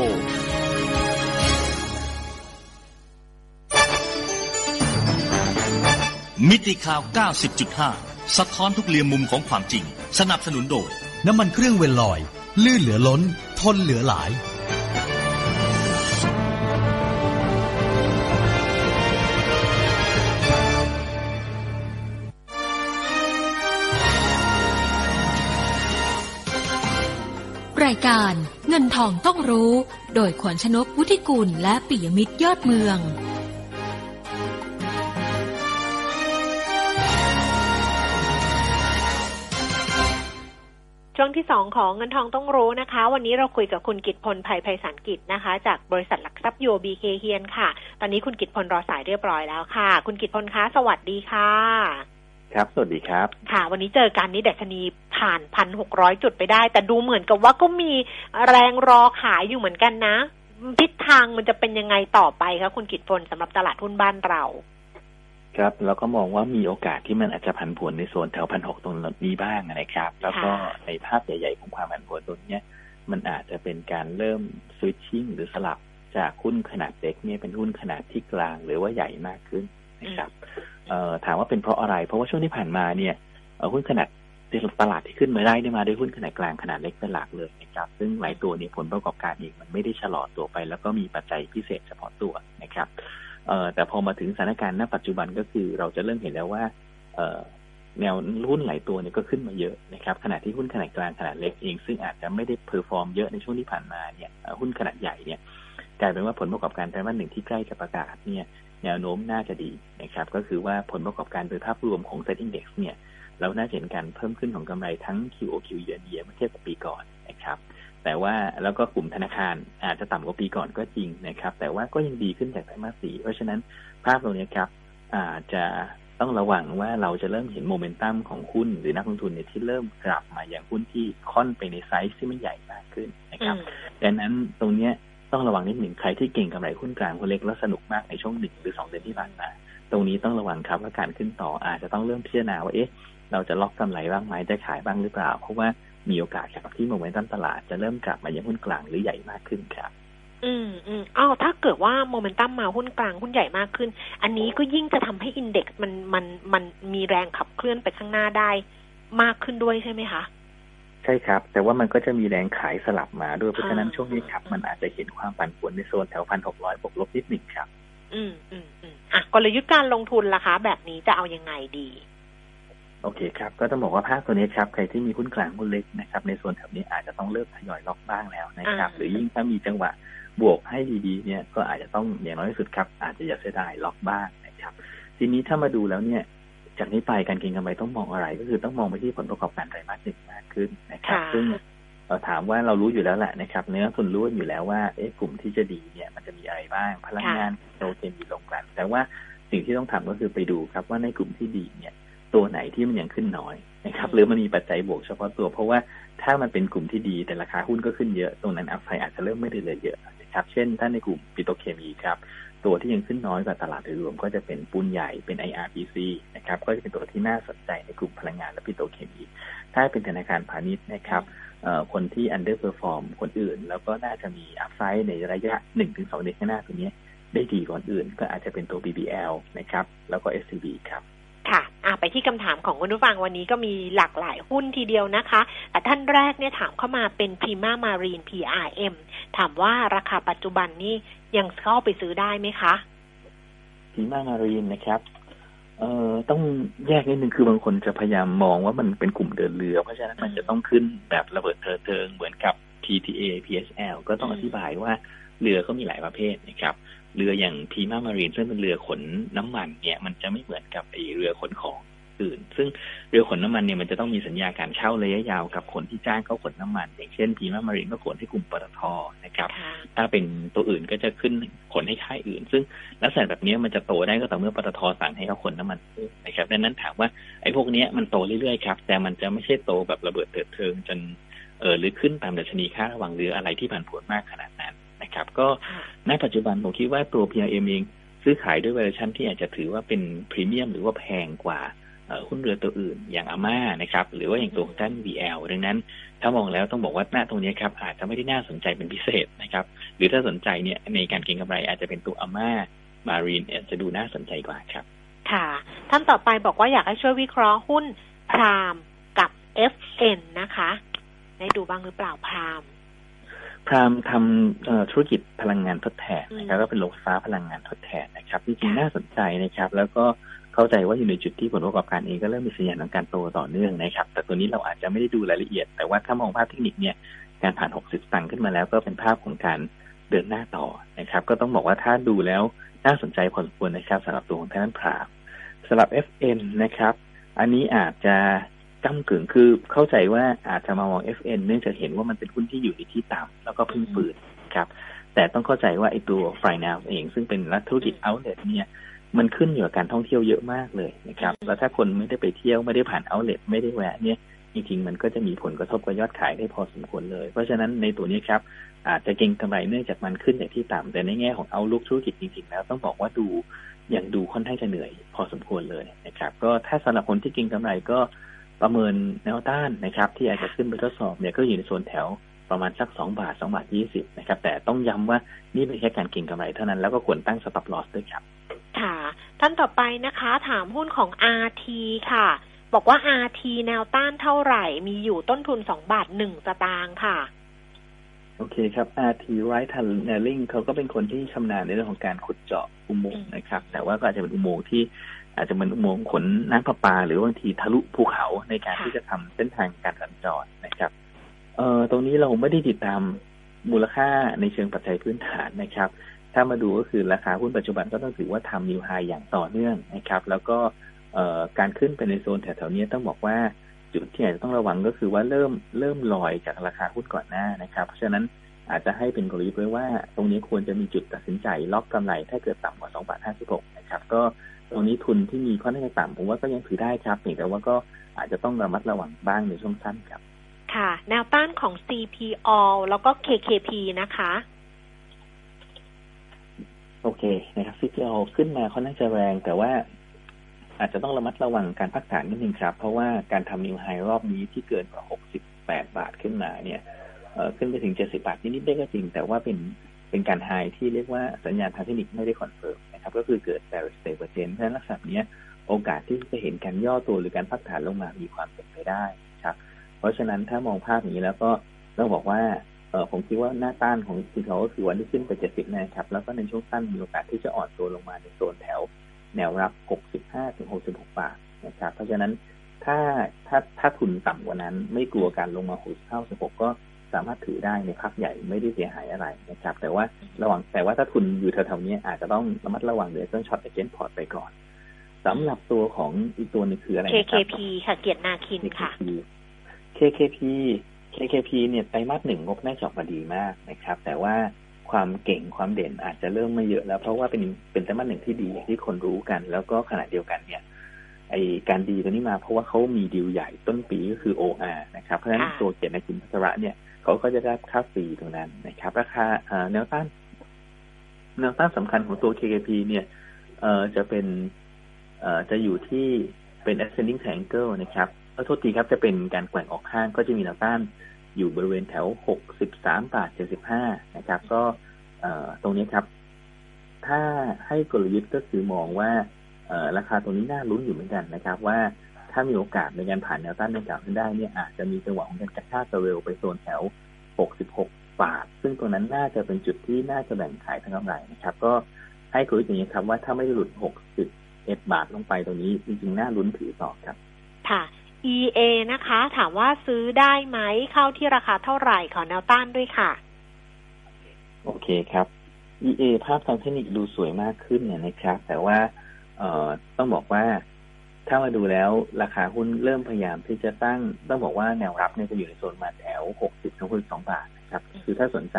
มิติข่าว เก้าสิบจุดห้า สะท้อนทุกเหลี่ยมมุมของความจริงสนับสนุนโดยน้ำมันเครื่องเวลลอยลื่นเหลือล้นทนเหลือหลายรายการเงินทองต้องรู้โดยขวัญชนกวุฒิกุลและปิยมิตรยอดเมืองช่วงที่สองของเงินทองต้องรู้นะคะวันนี้เราคุยกับคุณกิตพล ไพไพศาลกิจนะคะจากบริษัทหลักทรัพย์ ยู โอ บี เค เฮียนค่ะตอนนี้คุณกิตพลรอสายเรียบร้อยแล้วค่ะคุณกิตพลคะสวัสดีค่ะครับสวัสดีครับค่ะวันนี้เจอกันนี้ดัชนีผ่าน หนึ่งพันหกร้อย จุดไปได้แต่ดูเหมือนกับว่าก็มีแรงรอขายอยู่เหมือนกันนะทิศทางมันจะเป็นยังไงต่อไปคะคุณกิตพลสำหรับตลาดหุ้นบ้านเราครับแล้วก็มองว่ามีโอกาสที่มันอาจจะผันผวนในโซนแถว หนึ่งพันหกร้อย ตรงนี้บ้างนะครับแล้วก็ในภาพใหญ่ๆของความผันผวนตรงนี้มันอาจจะเป็นการเริ่มสวิตชิ่งหรือสลับจากหุ้นขนาดเล็กเนี่ยเป็นหุ้นขนาดที่กลางหรือว่าใหญ่มากขึ้นนะครับถามว่าเป็นเพราะอะไรเพราะว่าช่วงที่ผ่านมาเนี่ยหุ้นขนาดตลาดที่ขึ้นมาได้ได้มาด้วยหุ้นขนาดกลางขนาดเล็กเป็นหลักเลยนะครับซึ่งหลายตัวเนี่ยผลประกอบการเองมันไม่ได้ชะลอตัวไปแล้วก็มีปัจจัยพิเศษเฉพาะตัวนะครับแต่พอมาถึงสถานการณ์ณปัจจุบันก็คือเราจะเริ่มเห็นแล้วว่าแนวหุ้นหลายตัวเนี่ยก็ขึ้นมาเยอะนะครับขณะที่หุ้นขนาดกลางขนาดเล็กเองซึ่งอาจจะไม่ได้เพอร์ฟอร์มเยอะในช่วงที่ผ่านมาเนี่ยหุ้นขนาดใหญ่เนี่ยกลายเป็นว่าผลประกอบการไตรมาสหนึ่งที่ใกล้จะประกาศเนี่ยแนวโน้มน่าจะดีนะครับก็คือว่าผลประกอบการโดยภาพรวมของ เซ็ต Index เนี่ยเราน่าจะเห็นการเพิ่มขึ้นของกำไรทั้ง คิว โอ คิว Year on Year เมื่อเทียบกับปีก่อนนะครับแต่ว่าแล้วก็กลุ่มธนาคารอาจจะต่ำกว่าปีก่อนก็จริงนะครับแต่ว่าก็ยังดีขึ้นจากไตรมาส สี่เพราะฉะนั้นภาพตรงนี้ครับอาจจะต้องระวังว่าเราจะเริ่มเห็นโมเมนตัมของหุ้นหรือนักลงทุนเนี่ยที่เริ่มกลับมาอย่างหุ้นที่ค่อนไปในไซส์ที่ไม่ใหญ่มากขึ้นนะครับดังนั้นตรงนี้ต้องระวังนิดหนึ่งใครที่เก่งกำไรหุ้นกลางหุ้นเล็กแล้วสนุกมากในช่วงหนึ่งหรือสองเดือนที่ผ่านมาตรงนี้ต้องระวังครับว่าการขึ้นต่ออาจจะต้องเริ่มพิจารณาว่าเอ๊ะเราจะล็อกกำไรบ้างไหมจะขายบ้างหรือเปล่าเพราะว่ามีโอกาสครับที่โมเมนตัมตลาดจะเริ่มกลับมายังหุ้นกลางหรือใหญ่มากขึ้นครับอืมอืมอ้าวถ้าเกิดว่าโมเมนตัมมาหุ้นกลางหุ้นใหญ่มากขึ้นอันนี้ก็ยิ่งจะทำให้อินเด็กซ์มันมันมันมีแรงขับเคลื่อนไปข้างหน้าได้มากขึ้นด้วยใช่ไหมคะใช่ครับแต่ว่ามันก็จะมีแรงขายสลับมาด้วยเพราะฉะนั้นช่วงนี้ครับมันอาจจะเห็นความผันผวนในโซนแถวพันหกร้อยบวกลบนิดหนึ่งครับอืมอืมอืมอ่ะกลยุทธ์การลงทุนล่ะคะแบบนี้จะเอายังไงดี โอเคครับก็ต้องบอกว่าภาคตัวนี้ครับใครที่มีหุ้นกลางหุ้นเล็กนะครับในส่วนแถบนี้อาจจะต้องเริ่มทยอยล็อกบ้างแล้วนะครับหรือยิ่งถ้ามีจังหวะบวกให้ดีๆเนี่ยก็อาจจะต้องอย่างน้อยที่สุดครับอาจจะอย่าเสียดายล็อกบ้างนะครับทีนี้ถ้ามาดูแล้วเนี่ยจากนี้ไปการเก็งกำไรต้องมองอะไรก็คือต้องมองไปที่ผลประกอบการไตรมาสหนึ่งมากขึ้นนะครับซึ่งเราถามว่าเรารู้อยู่แล้วแหละนะครับเนื้อทุนรู้อยู่แล้วว่ากลุ่มที่จะดีเนี่ยมันจะมีอะไรบ้างพลังงานโตเต็มอยู่ลงกลั่นแต่ว่าสิ่งที่ต้องทำก็คือไปดูครับว่าในกลุ่มที่ดีเนี่ยตัวไหนที่มันยังขึ้นน้อยนะครับหรือมันมีปัจจัยบวกเฉพาะตัวเพราะว่าถ้ามันเป็นกลุ่มที่ดีแต่ราคาหุ้นก็ขึ้นเยอะตรงนั้นอัพไซด์อาจจะเริ่มไม่ได้เลยเยอะนะครับเช่นถ้าในกลุ่มปิโตรเคมีครับตัวที่ยังขึ้นน้อยกว่าตลาดโดยรวมก็จะเป็นปูนใหญ่เป็น ไอ อาร์ พี ซี นะครับก็จะเป็นตัวที่น่าสนใจในกลุ่มพลังงานและปิโตรเคมีถ้าเป็นธนาคารพาณิชย์นะครับคนที่ underperform คนอื่นแล้วก็น่าจะมีอัพไซด์ในระยะ หนึ่งถึงสอง เดือนข้างหน้าตัวนี้ได้ดีกว่าอื่นก็อาจจะเป็นตัว บี แอล นะครับแล้วก็ เอส ซี บี ครับค่ะอ่ะไปที่คำถามของคุณผู้ฟังวันนี้ก็มีหลากหลายหุ้นทีเดียวนะคะแต่ท่านแรกเนี่ยถามเข้ามาเป็น Prima Marine พี อาร์ เอ็ม ถามว่าราคาปัจจุบันนี่ยังเข้าไปซื้อได้ไหมคะ Prima Marine นะครับเอ่อต้องแยกนิดนึงคือบางคนจะพยายามมองว่ามันเป็นกลุ่มเดินเรือเพราะฉะนั้นมันจะต้องขึ้นแบบระเบิดเถิดเทิงเหมือนกับ ที ที เอ พี เอส แอล ก็ต้องอธิบายว่าเรือก็มีหลายประเภทนะครับเรืออย่าง Prima Marine ซึ่งเป็นเรือขนน้ำมันเนี่ยมันจะไม่เหมือนกับไอ้เรือขนของอื่นซึ่งเรือขนน้ำมันเนี่ยมันจะต้องมีสัญญาการเช่าระยะยาวกับคนที่จ้างเขาขนน้ำมันอย่างเช่น Prima Marine ก็ขนให้กลุ่มปตท.นะครับถ้าเป็นตัวอื่นก็จะขึ้นขนให้ค่ายอื่นซึ่งลักษณะแบบนี้มันจะโตได้ก็ต่อเมื่อปตท.สั่งให้เขาขนน้ำมันนะครับดังนั้นถามว่าไอ้พวกนี้มันโตเรื่อยๆครับแต่มันจะไม่ใช่โตแบบระเบิดเถิดเทิงจนเออหรือขึ้นตามดัชนีค่าระวังเรืออะไรที่ผันผวนมากขนาดนั้นนะครับก็ณปัจจุบันผมคิดว่าตัว พี อาร์ เอ็ม เองซื้อขายด้วย valuation ที่อาจจะถือว่าเป็นพรีเมียมหรือว่าแพงกว่าหุ้นเรือตัวอื่นอย่าง เอ เอ็ม เอ นะครับหรือว่าอย่างตัวของท่าน บี แอล ดังนั้นถ้ามองแล้วต้องบอกว่าหน้าตรงนี้ครับอาจจะไม่ได้น่าสนใจเป็นพิเศษนะครับหรือถ้าสนใจเนี่ยในการเก็งกำไรอาจจะเป็นตัว เอ เอ็ม เอ Marine อาจจะดูน่าสนใจกว่าครับค่ะท่านต่อไปบอกว่าอยากให้ช่วยวิเคราะห์หุ้น พี เอ เอ เอ็ม กับ เอฟ เอ็น นะคะได้ดูบ้างหรือเปล่า พี เอ เอ เอ็มพรามทำธุรกิจพลังงานทดแทนนะครับก็เป็นโรงไฟฟ้าพลังงานทดแทนนะครับจริงๆน่าสนใจนะครับแล้วก็เข้าใจว่าอยู่ในจุดที่ผลประกอบการเองก็เริ่มมีสัญญาณของการโตต่อเนื่องนะครับแต่ตัวนี้เราอาจจะไม่ได้ดูรายละเอียดแต่ว่าถ้ามองภาพเทคนิคเนี่ยการผ่านหกสิบสตางค์ขึ้นมาแล้วก็เป็นภาพของการเดินหน้าต่อนะครับก็ต้องบอกว่าถ้าดูแล้วน่าสนใจพอสมควรนะครับสำหรับตัวของท่านพรามสำหรับ เอฟ เอ็น นะครับอันนี้อาจจะก้ำกึ่งคือเข้าใจว่าอาจจะมามอง เอฟ เอ็น เนื่องจากเห็นว่ามันเป็นหุ้นที่อยู่ในที่ต่ำแล้วก็พึ่งฝืนครับแต่ต้องเข้าใจว่าไอ้ตัวไฟน้ำเองซึ่งเป็นธุรกิจเอาท์เลทเนี่ยมันขึ้นอยู่กับการท่องเที่ยวเยอะมากเลยนะครับแล้วถ้าคนไม่ได้ไปเที่ยวไม่ได้ผ่านเอาท์เลทไม่ได้แวะเนี่ยจริงๆมันก็จะมีผลกระทบกับยอดขายได้พอสมควรเลยเพราะฉะนั้นในตัวนี้ครับอาจจะเก็งกำไรเนื่องจากมันขึ้นจากที่ต่ำแต่ในแง่ของเอาท์ลุคธุรกิจจริงๆแล้วต้องบอกว่าดูยังดูค่อนข้างจะเหนื่อยพอสมควรเลยนะครับก็ถ้าสำหรับคนที่เก็งกำไรก็ประเมินแนวต้านนะครับที่อาจจะขึ้นไปทดสอบเนี่ยก็อยู่ในโซนแถวประมาณสักสองบาทสองบาทยี่สิบนะครับแต่ต้องย้ำว่านี่เป็นแค่การเก็งกำไรเท่านั้นแล้วก็ควรตั้ง stop loss ด้วยครับค่ะท่านต่อไปนะคะถามหุ้นของ อาร์ ที ค่ะบอกว่า อาร์ ที แนวต้านเท่าไหร่มีอยู่ต้นทุนสองบาทหนึ่งสตางค์ค่ะโอเคครับ อาร์ ที Right Tunneling เขาก็เป็นคนที่ชำนาญในเรื่องของการขุดเจาะอุโมงค์นะครับแต่ว่าก็อาจจะเป็นอุโมงค์ที่อาจจะมันอุโมงค์ขนน้ำประปาหรือบางทีทะลุภูเขาในการที่จะทำเส้นทางการสัญจรนะครับเอ่อตรงนี้เราไม่ได้ติดตามมูลค่าในเชิงปัจจัยพื้นฐานนะครับถ้ามาดูก็คือราคาหุ้นปัจจุบันก็ต้องถือว่าทำนิวไฮอย่างต่อเนื่องนะครับแล้วก็เอ่อการขึ้นไปในโซนแถวๆนี้ต้องบอกว่าจุดที่อาจจะต้องระวังก็คือว่าเริ่มเริ่มลอยจากราคาหุ้นก่อนหน้านะครับเพราะฉะนั้นอาจจะให้เป็นกลยุทธ์ไว้ว่าตรงนี้ควรจะมีจุดตัดสินใจล็อกกำไรถ้าเกิดต่ำกว่า สองจุดห้าหก นะครับก็ตรงนี้ทุนที่มีค่อนข้างต่ำผมว่าก็ยังถือได้ครับแต่ว่าก็อาจจะต้องระมัดระวังบ้างในช่วงสั้นครับค่ะแนวต้านของ ซี พี โอ แล้วก็ เค เค พี นะคะโอเคนะครับ ซี พี โอ ขึ้นมาค่อนข้างจะแรงแต่ว่าอาจจะต้องระมัดระวังการพักฐานนิดนึงครับเพราะว่าการทำนิวไฮรอบนี้ที่เกินกว่าหกสิบแปดบาทขึ้นมาเนี่ยขึ้นไปถึงเจ็ดสิบบาทนิดๆได้ก็จริงแต่ว่าเป็นเป็นการไฮที่เรียกว่าสัญญาณทางเทคนิคไม่ได้คอนเฟิร์มนะครับก็คือเกิด bearish divergence เพราะฉะนั้นลักษณะนี้โอกาสที่จะเห็นการย่อตัวหรือการพักฐานลงมามีความเป็นไปได้ครับเพราะฉะนั้นถ้ามองภาพนี้แล้วก็ต้องบอกว่าเอ่อผมคิดว่าหน้าต้านของซีเขาก็คือวันที่ขึ้นไปเจ็ดสิบนะครับแล้วก็ในช่วงสั้นมีโอกาสที่จะอ่อนตัวลงมาในโซนแถวแนวรับ หกสิบห้าถึงหกสิบหก บาทนะครับเพราะฉะนั้นถ ถ้าถ้าถ้าทุนต่ำกว่านั้นไม่กลัวการลงมาหกสิบเท่าสิบหกก็สามารถถือได้ในพักใหญ่ไม่ได้เสียหายอะไรนะครับแต่ว่าระหว่างแต่ว่าถ้าทุนอยู่แถวๆนี้อาจจะต้องระมัดระวังเดี๋ยวต้องช็อตเอเจนต์พอร์ตไปก่อนสำหรับตัวของอีกตัวนึงคืออะไรครับ เค เค พี ค่ะเกียรตินาคินค่ะ เค เค พี เค เค พี เนี่ยไตรมาสหนึ่งงบน่าจะออกมาดีมากนะครับแต่ว่าความเก่งความเด่นอาจจะเริ่มไม่เยอะแล้วเพราะว่าเป็นเป็นไตรมาสหนึ่งที่ดีที่คนรู้กันแล้วก็ขณะเดียวกันเนี่ยไอการดีตัวนี้มาเพราะว่าเขามีดีลใหญ่ต้นปีก็คือ โอ อาร์ นะครับเพราะฉะนั้นตัวเกียรตินาคินพัชระเนี่ยเขาก็จะได้ค่าฟรีตรงนั้นนะครับราคาแนวต้านแนวต้านสำคัญของตัว เค เค พี เนี่ยจะเป็นจะอยู่ที่เป็น ascending triangle นะครับก็โทษทีครับจะเป็นการแกว่งออกข้างก็จะมีแนวต้านอยู่บริเวณแถวหกสิบสามบาทเจ็ดสิบห้านะครับก็ตรงนี้ครับถ้าให้กลยุทธ์ก็คือมองว่าราคาตรงนี้น่าลุ้นอยู่เหมือนกันนะครับว่าถ้ามีโอกาสในการผ่านแนวต้านดังกล่าวขึ้นได้เนี่ยอาจจะมีจังหวะของการกระชากเร็วไปโซนแถวหกสิบหกบาทซึ่งตรงนั้นน่าจะเป็นจุดที่น่าจะแบ่งขายทางกำไรนะครับก็ให้กลยุทธ์อย่างนี้ครับว่าถ้าไม่หลุดหกสิบเอ็ดบาทลงไปตรงนี้จริงๆน่าลุ้นถือต่อครับค่ะ อี เอ นะคะถามว่าซื้อได้ไหมเข้าที่ราคาเท่าไหร่ขอแนวต้านด้วยค่ะโอเคครับ อี เอ ภาพทางเทคนิคดูสวยมากขึ้นเนี่ยนะครับแต่ว่าเอ่อต้องบอกว่าถ้ามาดูแล้วราคาหุ้นเริ่มพยายามที่จะตั้งต้องบอกว่าแนวรับเนี่ยจะอยู่ในโซนมาแถวหกสิบถึงหกสิบสองบาทนะครับคือถ้าสนใจ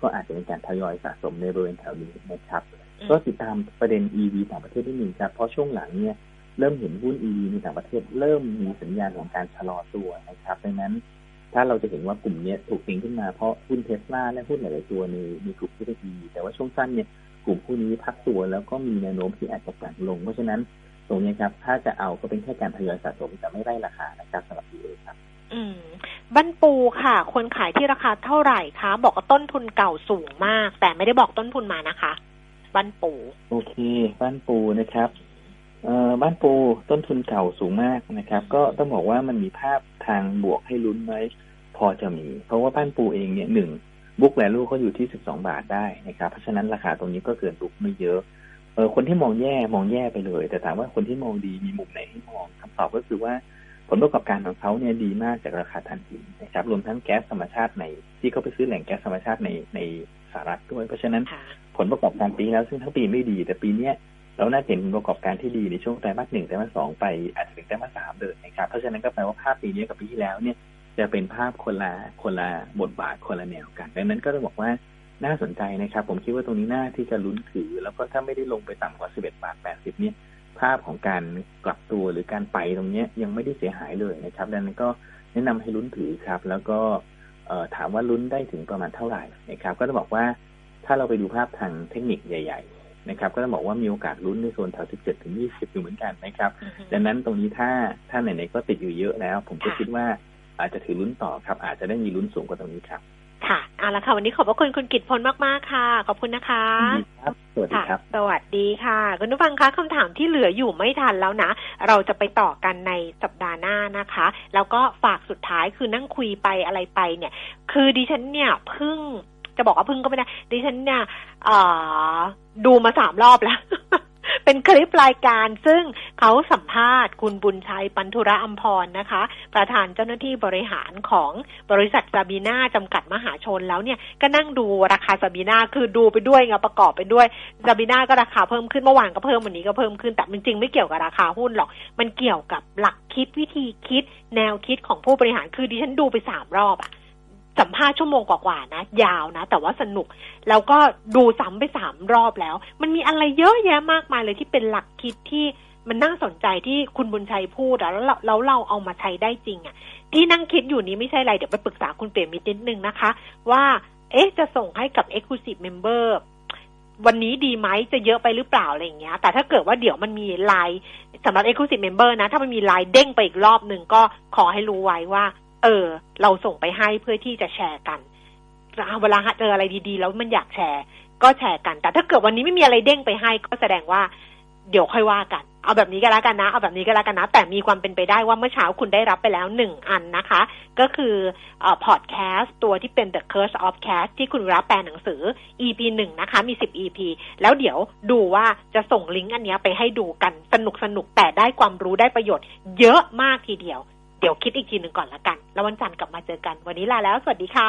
ก็อาจจะเป็นการทยอยสะสมในบริเวณแถวนี้นะครับก็ติดตามประเด็น อี วี ต่างประเทศนิดนึงครับเพราะช่วงหลังเนี่ยเริ่มเห็นหุ้น อี วี ในต่างประเทศเริ่มมีสัญญาณของการชะลอตัวนะครับดังนั้นถ้าเราจะเห็นว่ากลุ่มนี้ถูกดึงขึ้นมาเพราะหุ้น Tesla และหุ้นหลายๆตัวในมีกลุ่มที่ได้ดีแต่ว่าช่วงสั้นเนี่ยกลุ่มหุ้นนี้พักตัวแล้วก็มีแนวโน้มที่อาจจะกลั่นลงเพราะฉะนั้นตรงนี้ครับถ้าจะเอาก็เป็นแค่การทยอยสะสมแต่ไม่ได้ราคานะครับสำหรับ อี เอ ครับอืมบ้านปูค่ะคนขายที่ราคาเท่าไหร่คะบอกว่าต้นทุนเก่าสูงมากแต่ไม่ได้บอกต้นทุนมานะคะบ้านปูโอเคบ้านปูนะครับเอ่อบ้านปูต้นทุนเก่าสูงมากนะครับก็ต้องบอกว่ามันมีภาพทางบวกให้ลุ้นไหมพอจะมีเพราะว่าบ้านปูเองเนี่ยหนึ่งบุ๊กแวลูเขาอยู่ที่สิบสองบาทได้นะครับเพราะฉะนั้นราคาตรงนี้ก็เกินบุ๊กไม่เยอะเออคนที่มองแย่มองแย่ไปเลยแต่ถามว่าคนที่มองดีมีมุมไหนให้มองคำตอบก็คือว่าผลประกอบการของเขาเนี่ยดีมากจากราคาถ่านหินนะครับรวมทั้งแก๊สธรรมชาติในที่เขาไปซื้อแหล่งแก๊สธรรมชาติในในสหรัฐด้วยเพราะฉะนั้นผลประกอบการปีแล้วซึ่งทั้งปีไม่ดีแต่ปีเนี้ยเราน่าเห็นผลประกอบการที่ดีในช่วงไตรมาสหนึ่งไตรมาสสองไปอาจจะถึงไตรมาสสามเดินนะครับเพราะฉะนั้นก็แปลว่าภาพปีนี้กับปีที่แล้วเนี่ยจะเป็นภาพคนละคนละบทบาทคนละแนวกันดังนั้นก็ต้องบอกว่าน่าสนใจนะครับผมคิดว่าตรงนี้น่าที่จะลุ้นถือแล้วก็ถ้าไม่ได้ลงไปต่ำกว่าสิบเอ็ดบาทแปดสิบเนี่ยภาพของการกลับตัวหรือการไปตรงนี้ยังไม่ได้เสียหายเลยนะครับดังนั้นก็แนะนำให้ลุ้นถือครับแล้วก็ถามว่าลุ้นได้ถึงประมาณเท่าไหร่นะครับก็จะบอกว่าถ้าเราไปดูภาพทางเทคนิคใหญ่ๆนะครับก็จะบอกว่ามีโอกาสลุ้นในโซนแถวสิบเจ็ดถึงยี่สิบอยู่เหมือนกันนะครับดังนั้นตรงนี้ถ้าถ้าไหนๆก็ติดอยู่เยอะแล้วผมก็คิดว่าอาจจะถือลุ้นต่อครับอาจจะได้มีลุ้นสูงกว่าตรงนี้ครับค่ะเอาละค่ะวันนี้ขอบพระคุณคุณกิตพลมากๆค่ะขอบคุณนะคะครับสวัสดีครับสวัสดีค่ะคุณผู้ฟังคะคำถามที่เหลืออยู่ไม่ทันแล้วนะเราจะไปต่อกันในสัปดาห์หน้านะคะแล้วก็ฝากสุดท้ายคือนั่งคุยไปอะไรไปเนี่ยคือดิฉันเนี่ยเพิ่งจะบอกว่าเพิ่งก็ไม่ได้ดิฉันเนี่ยดูมาสามรอบแล้วเป็นคลิปรายการซึ่งเขาสัมภาษณ์คุณบุญชัยปันธุระอัมพรนะคะประธานเจ้าหน้าที่บริหารของบริษัทซาบีน่าจำกัดมหาชนแล้วเนี่ยก็นั่งดูราคาซาบีน่าคือดูไปด้วยไงประกอบไปด้วยซาบีน่าก็ราคาเพิ่มขึ้นเมื่อวานก็เพิ่มวันนี้ก็เพิ่มขึ้นแต่มันจริงไม่เกี่ยวกับราคาหุ้นหรอกมันเกี่ยวกับหลักคิดวิธีคิดแนวคิดของผู้บริหารคือดิฉันดูไปสามรอบอะสัมภาษณ์ชั่วโมงกว่าๆนะยาวนะแต่ว่าสนุกแล้วก็ดูซ้ำไปสามรอบแล้วมันมีอะไรเยอะแยะมากมายเลยที่เป็นหลักคิดที่มันน่าสนใจที่คุณบุญชัยพูดแล้วแล้วเราเอามาใช้ได้จริงอ่ะที่นั่งคิดอยู่นี้ไม่ใช่อะไรเดี๋ยวไปปรึกษาคุณเปรมมิตรนิดนึงนะคะว่าเอ๊ะจะส่งให้กับ Exclusive Member วันนี้ดีไหมจะเยอะไปหรือเปล่าอะไรอย่างเงี้ยแต่ถ้าเกิดว่าเดี๋ยวมันมีไลน์สำหรับ Exclusive Member นะถ้ามันมีไลน์เด้งไปอีกรอบนึงก็ขอให้รู้ไว้ว่าเออเราส่งไปให้เพื่อที่จะแชร์กันเวลาเจออะไรดีๆแล้วมันอยากแชร์ก็แชร์กันแต่ถ้าเกิดวันนี้ไม่มีอะไรเด้งไปให้ก็แสดงว่า เดี๋ยวค่อยว่ากันเอาแบบนี้ก็แล้วกันนะเอาแบบนี้ก็แล้วกันนะแต่มีความเป็นไปได้ว่าเมื่อเช้าคุณได้รับไปแล้วหนึ่งอันนะคะก็คือเอ่อพอดแคสต์ตัวที่เป็น The Curse of Cash ที่คุณรับแปลหนังสือ อี พี หนึ่ง นะคะมีสิบ อี พี แล้วเดี๋ยวดูว่าจะส่งลิงก์อันนี้ไปให้ดูกันสนุกสนุกแต่ได้ความรู้ได้ประโยชน์เยอะมากทีเดียวเดี๋ยวคิดอีกทีนึงก่อนละกันแล้ววันจันทร์กลับมาเจอกันวันนี้ลาแล้วสวัสดีค่ะ